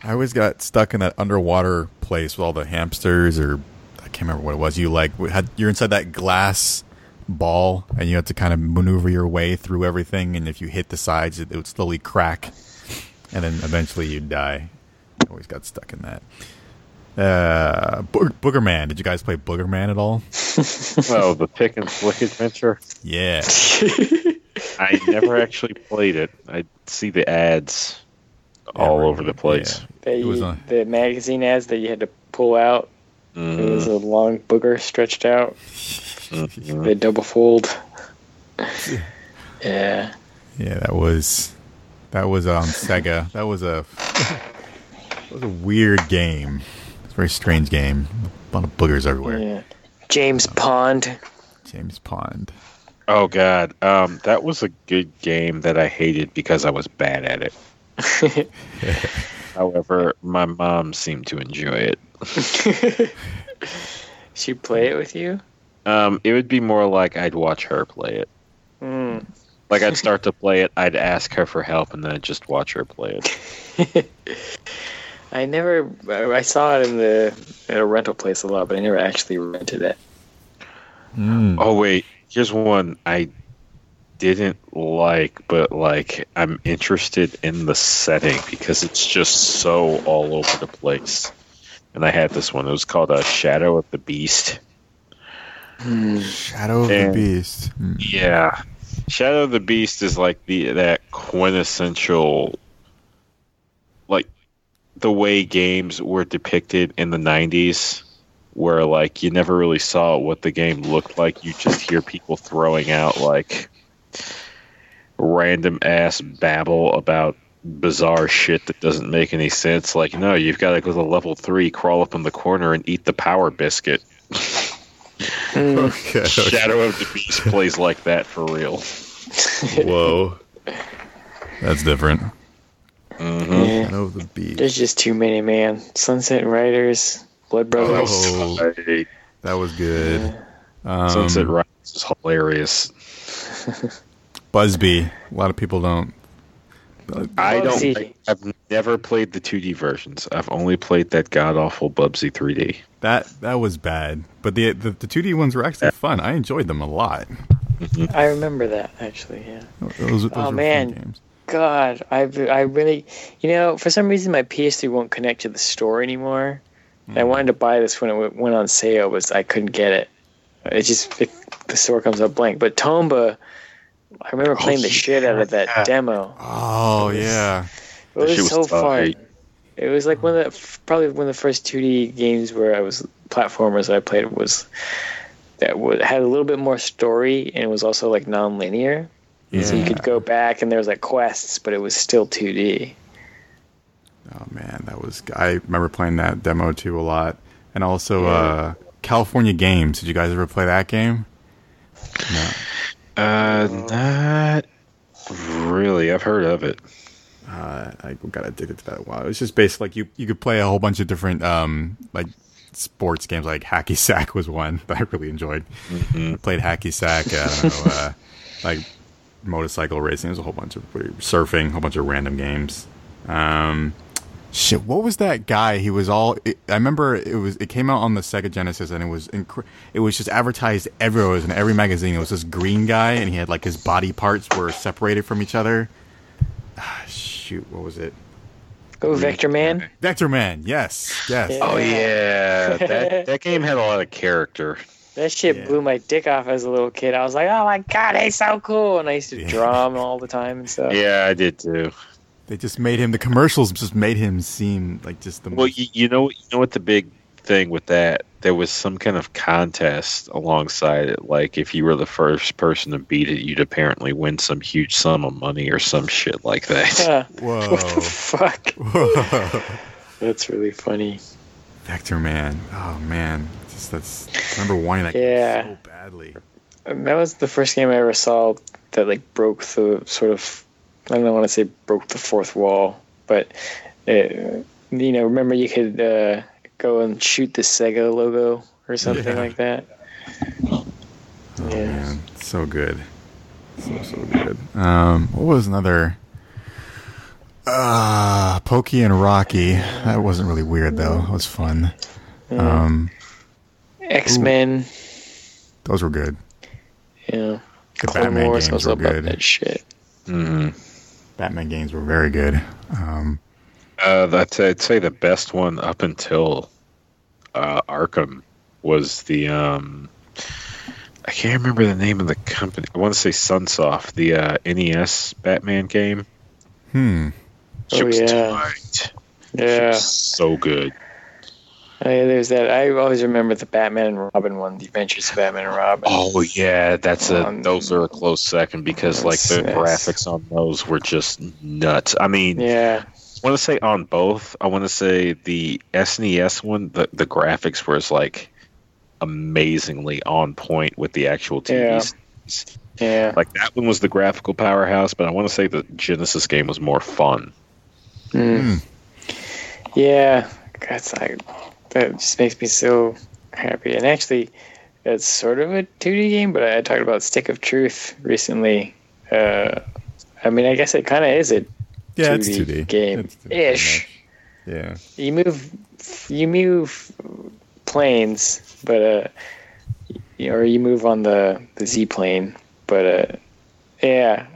I always got stuck in that underwater place with all the hamsters, or I can't remember what it was. You, like, had, you're inside that glass ball, and you had to kind of maneuver your way through everything. And if you hit the sides, it, it would slowly crack, and then eventually you'd die. I always got stuck in that. Uh, Bo- Booger Man. Did you guys play Booger Man at all? Oh, the pick and flick adventure. Yeah. I never actually played it. I see the ads all yeah, over the place. Yeah. They, it was on... The magazine ads that you had to pull out. Mm. It was a long booger stretched out. Mm-hmm. They double fold. Yeah. Yeah, that was that was on Sega. That was a that was a weird game. It's a very strange game. A lot of boogers everywhere. Yeah. James um, Pond. James Pond. Oh God, um, that was a good game that I hated because I was bad at it. However, my mom seemed to enjoy it. She'd play it with you? Um, it would be more like I'd watch her play it. Mm. Like I'd start to play it, I'd ask her for help, and then I'd just watch her play it. I never. I saw it in the at a rental place a lot, but I never actually rented it. Mm. Oh wait. Here's one I didn't like, but like I'm interested in the setting because it's just so all over the place. And I had this one. It was called uh, Shadow of the Beast. Mm, Shadow and, of the Beast. Mm. Yeah. Shadow of the Beast is like the that quintessential, like the way games were depicted in the nineties. Where, like, you never really saw what the game looked like. You just hear people throwing out, like, random-ass babble about bizarre shit that doesn't make any sense. Like, no, you've got to go to level three, crawl up in the corner, and eat the power biscuit. Okay, okay. Shadow of the Beast plays like that for real. Whoa. That's different. Mm-hmm. Yeah. Shadow of the Beast. There's just too many, man. Sunset Riders... Blood Brothers. Oh, that was good. Yeah. Um, Sunset Rise is hilarious. Busby. A lot of people don't. I don't. I, I've never played the two D versions. I've only played that god awful Bubsy three D. That that was bad, but the the, the two D ones were actually yeah. fun. I enjoyed them a lot. Mm-hmm. I remember that actually. Yeah. Those, those oh man. Games. God, I I really you know for some reason my P S three won't connect to the store anymore. And I wanted to buy this when it went on sale, but I couldn't get it. It just it, the store comes up blank. But Tomba, I remember playing oh, the shit out of that, that demo. Oh it was, yeah, it was, was so tough. Fun. It was like one of the probably one of the first two D games where I was platformers that I played was that had a little bit more story and it was also like non-linear, yeah. So you could go back and there was like quests, but it was still two D. Oh man, that was I remember playing that demo too a lot, and also yeah. uh, California Games. Did you guys ever play that game? No, uh, not really. I've heard of it. Uh, I got addicted to that a while. It was just basically like you, you could play a whole bunch of different um, like sports games. Like Hacky Sack was one that I really enjoyed. Mm-hmm. I played Hacky Sack. I don't know, uh, like motorcycle racing. There's a whole bunch of surfing, a whole bunch of random games. Um. Shit, what was that guy? He was all. It, I remember it was. It came out on the Sega Genesis, and it was. Inc- it was just advertised everywhere. It was in every magazine. It was this green guy, and he had like his body parts were separated from each other. Ah, shoot, what was it? Oh, Vector Man. Vector Man. Yes. Yes. Yeah. Oh yeah, that that game had a lot of character. That shit yeah. blew my dick off as a little kid. I was like, oh my god, he's so cool, and I used to yeah. draw him all the time and stuff. Yeah, I did too. They just made him. The commercials just made him seem like just the. Well, most... you, you know, you know what the big thing with that? There was some kind of contest alongside it. Like if you were the first person to beat it, you'd apparently win some huge sum of money or some shit like that. Huh. Whoa! What the fuck? Whoa. That's really funny. Vector Man. Oh man, just that's. I remember wanting that yeah. game so badly. That was the first game I ever saw that like broke the sort of. I don't want to say broke the fourth wall, but, it, you know, remember you could uh, go and shoot the Sega logo or something yeah. like that. Oh, yeah. Man. So good. So, so good. Um, what was another? Uh, Pokey and Rocky. That wasn't really weird, though. It was fun. Um, X-Men. Ooh. Those were good. Yeah. The Clone Batman Wars games was were about good. That shit. Mm-hmm. Batman games were very good. Um, uh, that's, I'd say the best one up until uh, Arkham was the. Um, I can't remember the name of the company. I want to say Sunsoft, the uh, N E S Batman game. Hmm. She oh was yeah. Yeah. She was so good. Oh, yeah, there's that. I always remember the Batman and Robin one, The Adventures of Batman and Robin. Oh yeah, that's a. Um, those are a close second because like the nice. graphics on those were just nuts. I mean, yeah. I want to say on both. I want to say the S N E S one, the the graphics were like amazingly on point with the actual T V series. Yeah. Like that one was the graphical powerhouse, but I want to say the Genesis game was more fun. Mm. Mm. Yeah, that's like. That just makes me so happy. And actually, that's sort of a two D game, but I talked about Stick of Truth recently. Uh, I mean, I guess it kind of is a yeah, two D game-ish. Yeah. You move you move planes, but uh, or you move on the, the Z-plane. But, uh, yeah,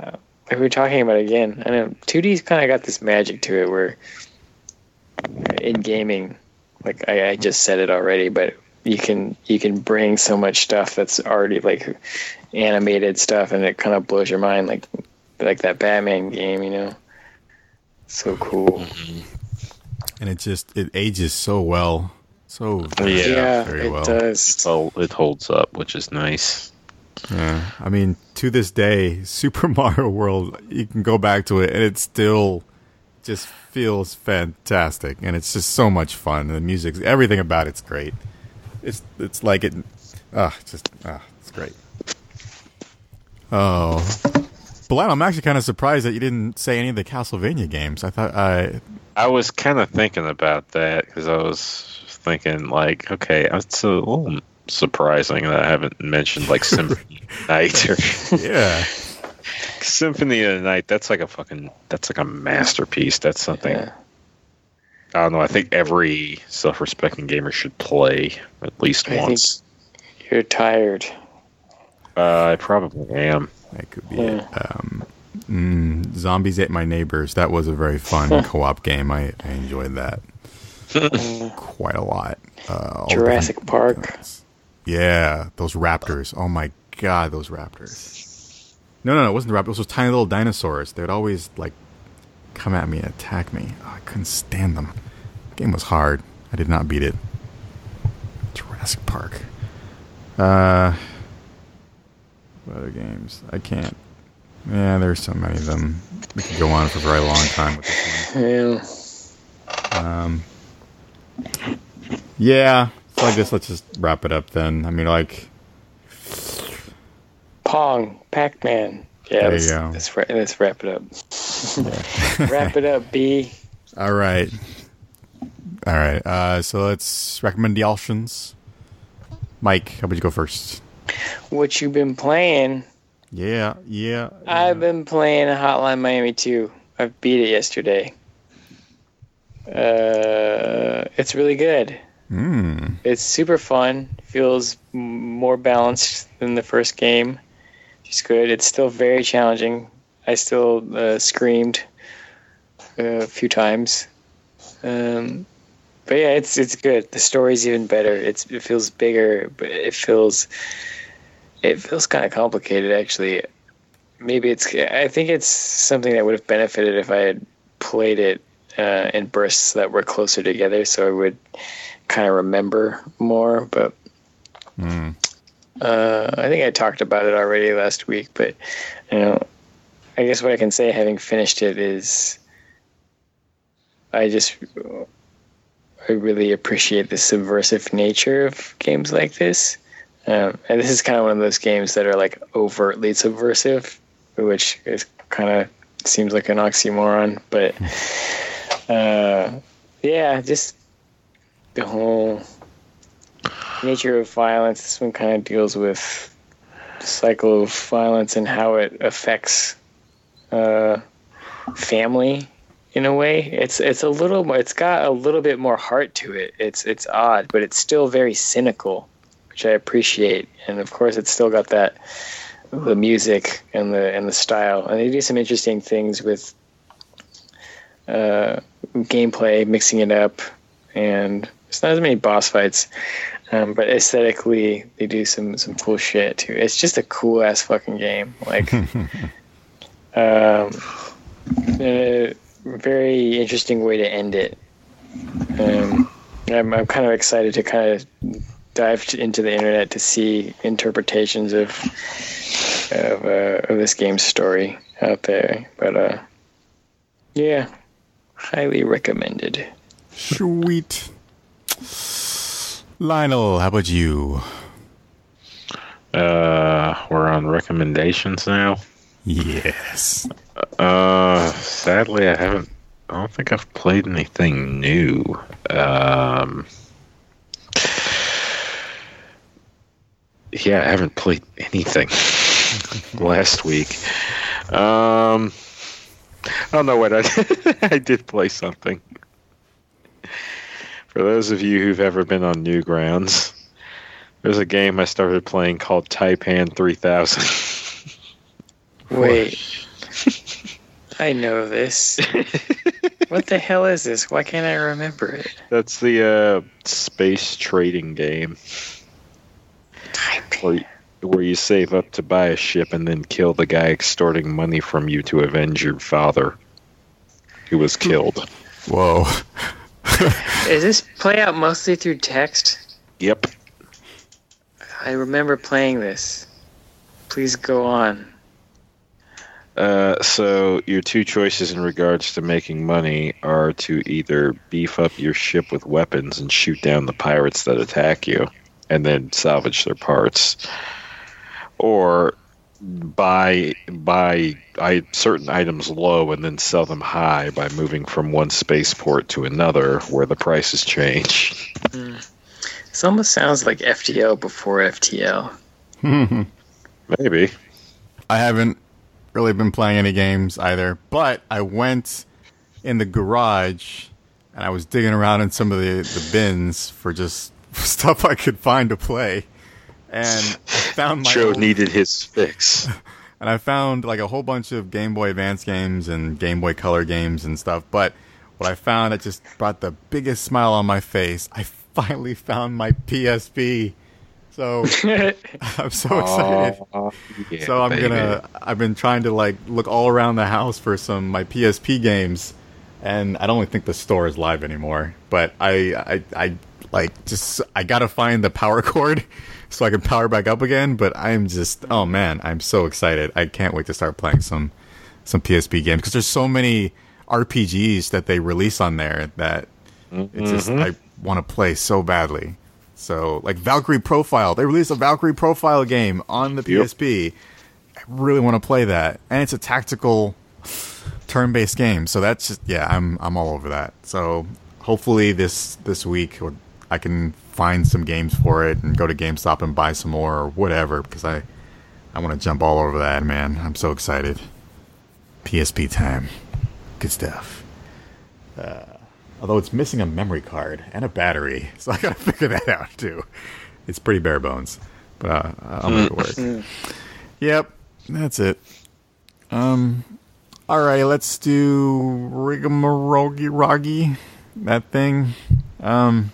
like we were talking about again, I know two D's kind of got this magic to it where in gaming... Like I, I just said it already, but you can you can bring so much stuff that's already like animated stuff, and it kind of blows your mind, like like that Batman game, you know. So cool. And it just it ages so well, so very, yeah, very it well. does. It's all, it holds up, which is nice. Yeah, I mean, to this day, Super Mario World, you can go back to it, and it's still. Just feels fantastic, and it's just so much fun. The music, everything about it's great. It's it's like it, ah, uh, just ah, uh, it's great. Oh, Blan, I'm actually kind of surprised that you didn't say any of the Castlevania games. I thought I, I was kind of thinking about that because I was thinking like, okay, it's a little surprising that I haven't mentioned like Symphony of Night or yeah. Symphony of the Night, that's like a fucking that's like a masterpiece. That's something yeah. I don't know, I think every self-respecting gamer should play at least I once. Think you're tired. Uh, I probably am. That could be yeah. it. Um, mm, Zombies Ate My Neighbors. That was a very fun co-op game. I, I enjoyed that quite a lot. Uh, Jurassic Park. Things. Yeah, those raptors. Oh my god, those raptors. No, no, no, it wasn't the raptors. It was those tiny little dinosaurs. They would always, like, come at me and attack me. Oh, I couldn't stand them. The game was hard. I did not beat it. Jurassic Park. Uh, what other games? I can't. Yeah, there's so many of them. We could go on for a very long time with this one. Yeah. Um, yeah. So I guess let's just wrap it up then. I mean, like... Pong, Pac-Man. Yeah, let's, let's, let's wrap it up. Yeah. Wrap it up, B. All right. All right. Uh, so let's recommend the options. Mike, how about you go first? What you been playing? Yeah, yeah. yeah. I've been playing Hotline Miami two. I beat it yesterday. Uh, it's really good. Mm. It's super fun. Feels more balanced than the first game. It's good. It's still very challenging. I still uh, screamed a few times, um, but yeah, it's it's good. The story's even better. It's it feels bigger, but it feels it feels kind of complicated actually. Maybe it's. I think it's something that would have benefited if I had played it uh, in bursts that were closer together, so I would kind of remember more. But. Mm. Uh, I think I talked about it already last week, but you know, I guess what I can say, having finished it, is I just I really appreciate the subversive nature of games like this. Um, and this is kind of one of those games that are like overtly subversive, which is kind of seems like an oxymoron. But uh, yeah, just the whole. Nature of violence. This one kind of deals with the cycle of violence and how it affects uh, family in a way. It's it's a little more. It's got a little bit more heart to it. It's it's odd, but it's still very cynical, which I appreciate. And of course, it's still got that the music and the and the style, and they do some interesting things with uh, gameplay, mixing it up, and it's not as many boss fights, um, but aesthetically they do some some cool shit too. It's just a cool ass fucking game, like um, a very interesting way to end it. Um, I'm I'm kind of excited to kind of dived into the internet to see interpretations of of, uh, of this game's story out there, but uh, yeah, highly recommended. Sweet. Lionel, how about you? Uh, we're on recommendations now. Yes. Uh, sadly, I haven't. I don't think I've played anything new. Um. Yeah, I haven't played anything last week. Um, I don't know what I did. I did play something. For those of you who've ever been on Newgrounds, there's a game I started playing called Taipan three thousand. Wait. I know this. What the hell is this? Why can't I remember it? That's the uh, space trading game. Where, where you save up to buy a ship and then kill the guy extorting money from you to avenge your father, who was killed. Whoa. Does this play out mostly through text? Yep. I remember playing this. Please go on. Uh, so your two choices in regards to making money are to either beef up your ship with weapons and shoot down the pirates that attack you, and then salvage their parts, or buy buy I, certain items low and then sell them high by moving from one spaceport to another where the prices change. Mm. This almost sounds like F T L before F T L. Mm-hmm. Maybe. I haven't really been playing any games either, but I went in the garage and I was digging around in some of the, the bins for just stuff I could find to play, and I found my Joe old... needed his fix. And I found like a whole bunch of Game Boy Advance games and Game Boy Color games and stuff, but what I found that just brought the biggest smile on my face, I finally found my P S P. So I'm so excited. Oh, yeah, so I'm baby. gonna I've been trying to like look all around the house for some my P S P games, and I don't think the store is live anymore, but I I, I Like, just, I gotta find the power cord so I can power back up again, but I'm just, oh man, I'm so excited. I can't wait to start playing some some P S P games, because there's so many R P Gs that they release on there that mm-hmm. it's just, I want to play so badly. So, like Valkyrie Profile, they released a Valkyrie Profile game on the yep. P S P. I really want to play that, and it's a tactical turn-based game, so that's just, yeah, I'm I'm all over that. So, hopefully this, this week, or I can find some games for it and go to GameStop and buy some more or whatever, because I, I want to jump all over that, man. I'm so excited. P S P time. Good stuff. Uh, although it's missing a memory card and a battery, so I got to figure that out, too. It's pretty bare bones, but uh, I'll make it work. Yep, that's it. Um, all right, let's do Rigamarogi-Rogi, that thing. Um...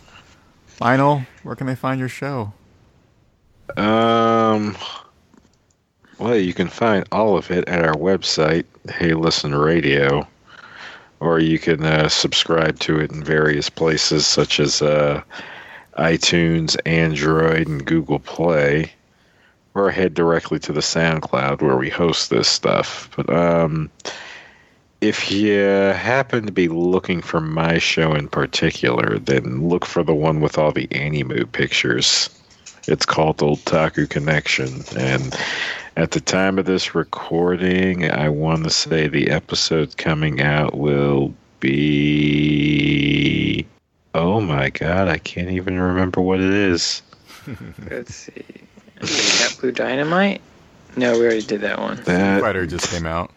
Lionel, where can they find your show? Um, well, you can find all of it at our website, Hey Listen Radio, or you can uh, subscribe to it in various places such as uh, iTunes, Android, and Google Play, or head directly to the SoundCloud where we host this stuff. But um, if you happen to be looking for my show in particular, then look for the one with all the anime pictures. It's called Otaku Connection. And at the time of this recording, I want to say the episode coming out will be... Oh my god, I can't even remember what it is. Let's see. Got Blue Dynamite? No, we already did that one. That... Fighter just came out.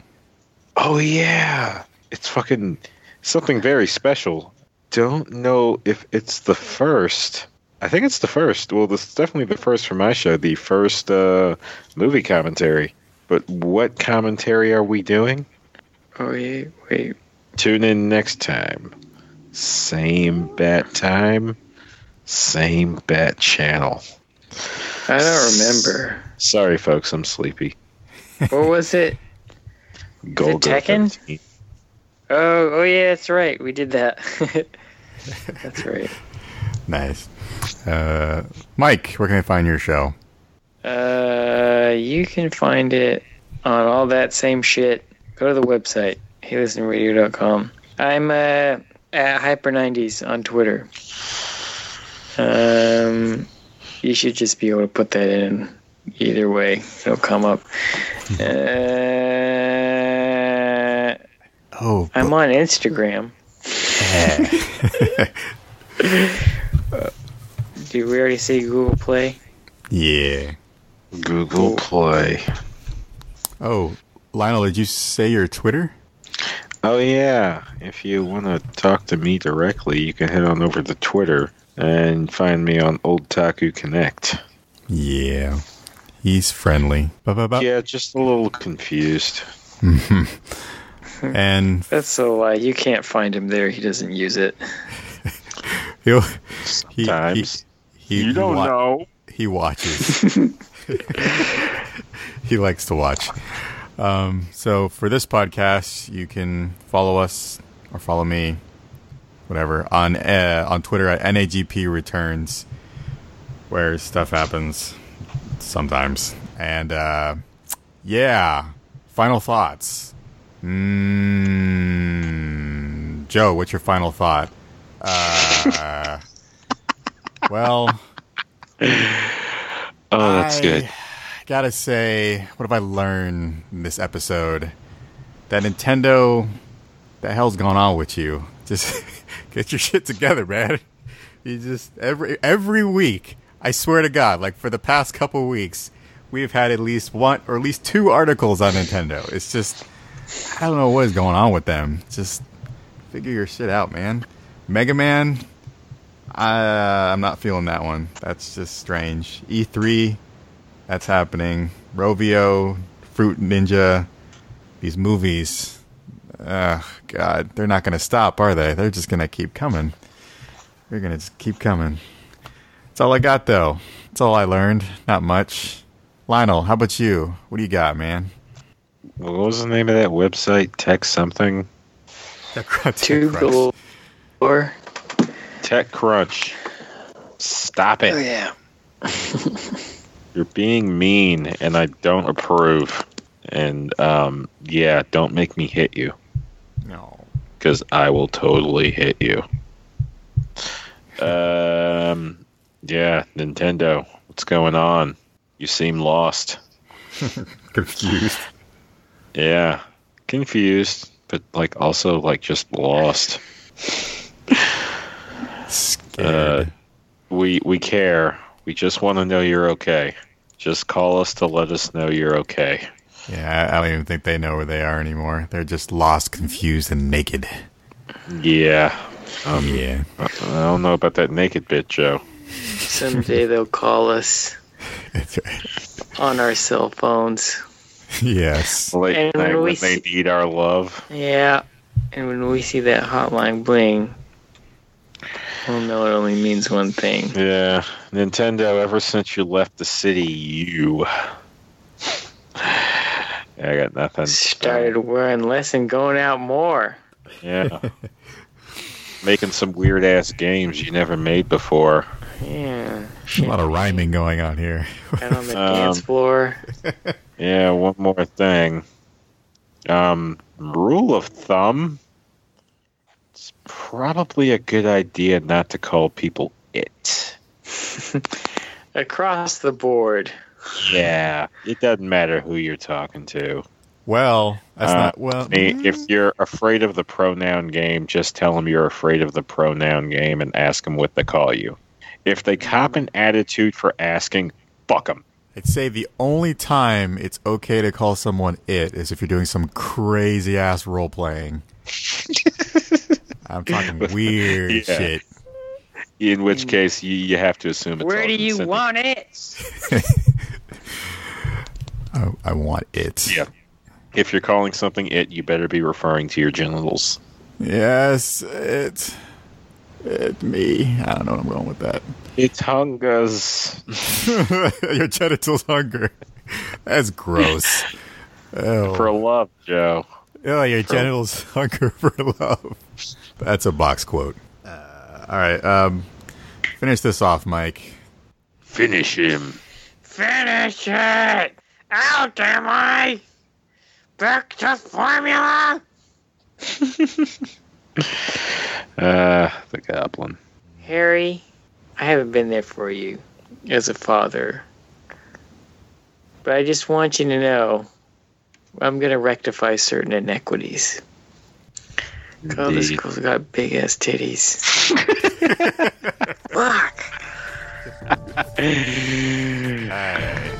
Oh, yeah. It's fucking something very special. Don't know if it's the first, I think it's the first. Well, this is definitely the first for my show, the first uh, movie commentary. But what commentary are we doing? Oh, yeah, wait. Tune in next time. Same bat time, same bat channel. I don't remember. S- sorry, folks, I'm sleepy. What was it? Gold Tekken? Oh, oh, yeah, that's right. We did that. That's right. Nice. Uh, Mike, where can I find your show? Uh, you can find it on all that same shit. Go to the website, hey listen radio dot com. I'm uh, at Hyper ninety s on Twitter. Um, you should just be able to put that in either way. It'll come up. Uh, oh, I'm on Instagram. Did we already see Google Play? Yeah. Google Play. Oh, Lionel, did you say your Twitter? Oh, yeah. If you want to talk to me directly, you can head on over to Twitter and find me on Old Taku Connect. Yeah. He's friendly. Ba-ba-ba. Yeah, just a little confused. And that's a lie. You can't find him there. He doesn't use it. He'll, he, Sometimes. He, he, you he don't wa- know. He watches. He likes to watch. Um, so for this podcast, you can follow us or follow me, whatever, on uh, on Twitter at N A G P Returns, where stuff happens sometimes. And uh, yeah, final thoughts. Mm, Joe, what's your final thought? Uh, well, oh, that's I good. Gotta say, what have I learned in this episode? That Nintendo, the hell's going on with you? Just get your shit together, man. You just every every week, I swear to God, like for the past couple weeks, we've had at least one or at least two articles on Nintendo. It's just, I don't know what is going on with them. Just figure your shit out, man. Mega Man, uh, I'm not feeling that one. That's just strange. E three, that's happening. Rovio, Fruit Ninja, these movies. Ugh, God, they're not going to stop, are they? They're just going to keep coming. They're going to just keep coming. That's all I got, though. That's all I learned. Not much. Lionel, how about you? What do you got, man? What was the name of that website? Tech something? TechCrunch. Or TechCrunch. Stop it. Oh, yeah. You're being mean, and I don't approve. And, um, yeah, don't make me hit you. No. Because I will totally hit you. Um, yeah, Nintendo, what's going on? You seem lost. Confused. Yeah, confused, but, like, also, like, just lost. Uh, we we care. We just want to know you're okay. Just call us to let us know you're okay. Yeah, I don't even think they know where they are anymore. They're just lost, confused, and naked. Yeah. Um, yeah. I don't know about that naked bit, Joe. Someday they'll call us. That's right. On our cell phones. Yes. Late and night when, when they see- need our love. Yeah. And when we see that hotline bling, we'll know it only means one thing. Yeah. Nintendo, ever since you left the city, you... I got nothing. Started wearing less and going out more. Yeah. Making some weird-ass games you never made before. Yeah. A lot of rhyming going on here. Got on the um, dance floor. Yeah, one more thing. Um... Rule of thumb, it's probably a good idea not to call people it. Across the board. Yeah, it doesn't matter who you're talking to. Well, that's uh, not... well. If you're afraid of the pronoun game, just tell them you're afraid of the pronoun game and ask them what they call you. If they cop an attitude for asking, fuck them. I'd say the only time it's okay to call someone it is if you're doing some crazy-ass role-playing. I'm talking weird yeah. shit. In which case, you, you have to assume it's Where all do you want it? I, I want it. Yeah. If you're calling something it, you better be referring to your genitals. Yes, it. It me. I don't know what I'm going with that. It hungers. Your genitals hunger. That's gross. Oh. For love, Joe. Oh, your for genitals love. Hunger for love. That's a box quote. Uh, all right. Um, finish this off, Mike. Finish him. Finish it. Out there, Mike. Back to formula. uh, the goblin. Harry, I haven't been there for you as a father. But I just want you to know I'm going to rectify certain inequities. Indeed. Oh, this girl's got big ass titties. Fuck. All right.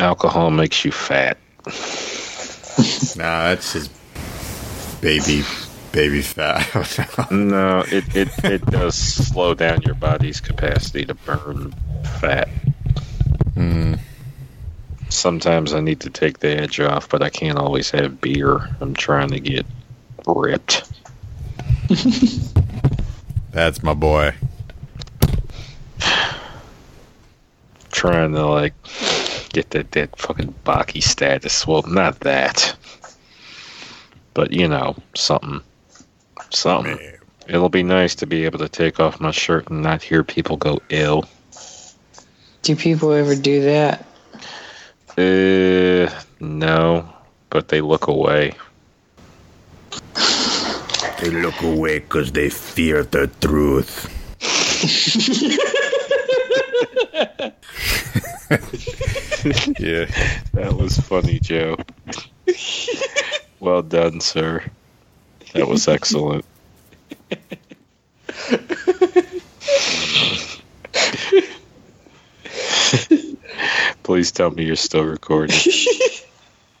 Alcohol makes you fat. Nah, that's just baby, baby fat. No, it, it, it does slow down your body's capacity to burn fat. Mm. Sometimes I need to take the edge off, but I can't always have beer. I'm trying to get ripped. That's my boy. Trying to, like... Get that, that fucking Baki status. Well, not that. But, you know, something. something. Man. It'll be nice to be able to take off my shirt and not hear people go ill. Do people ever do that? Uh, no, but they look away. They look away because they fear the truth. Yeah, that was funny, Joe. Well done, sir. That was excellent. Please tell me you're still recording.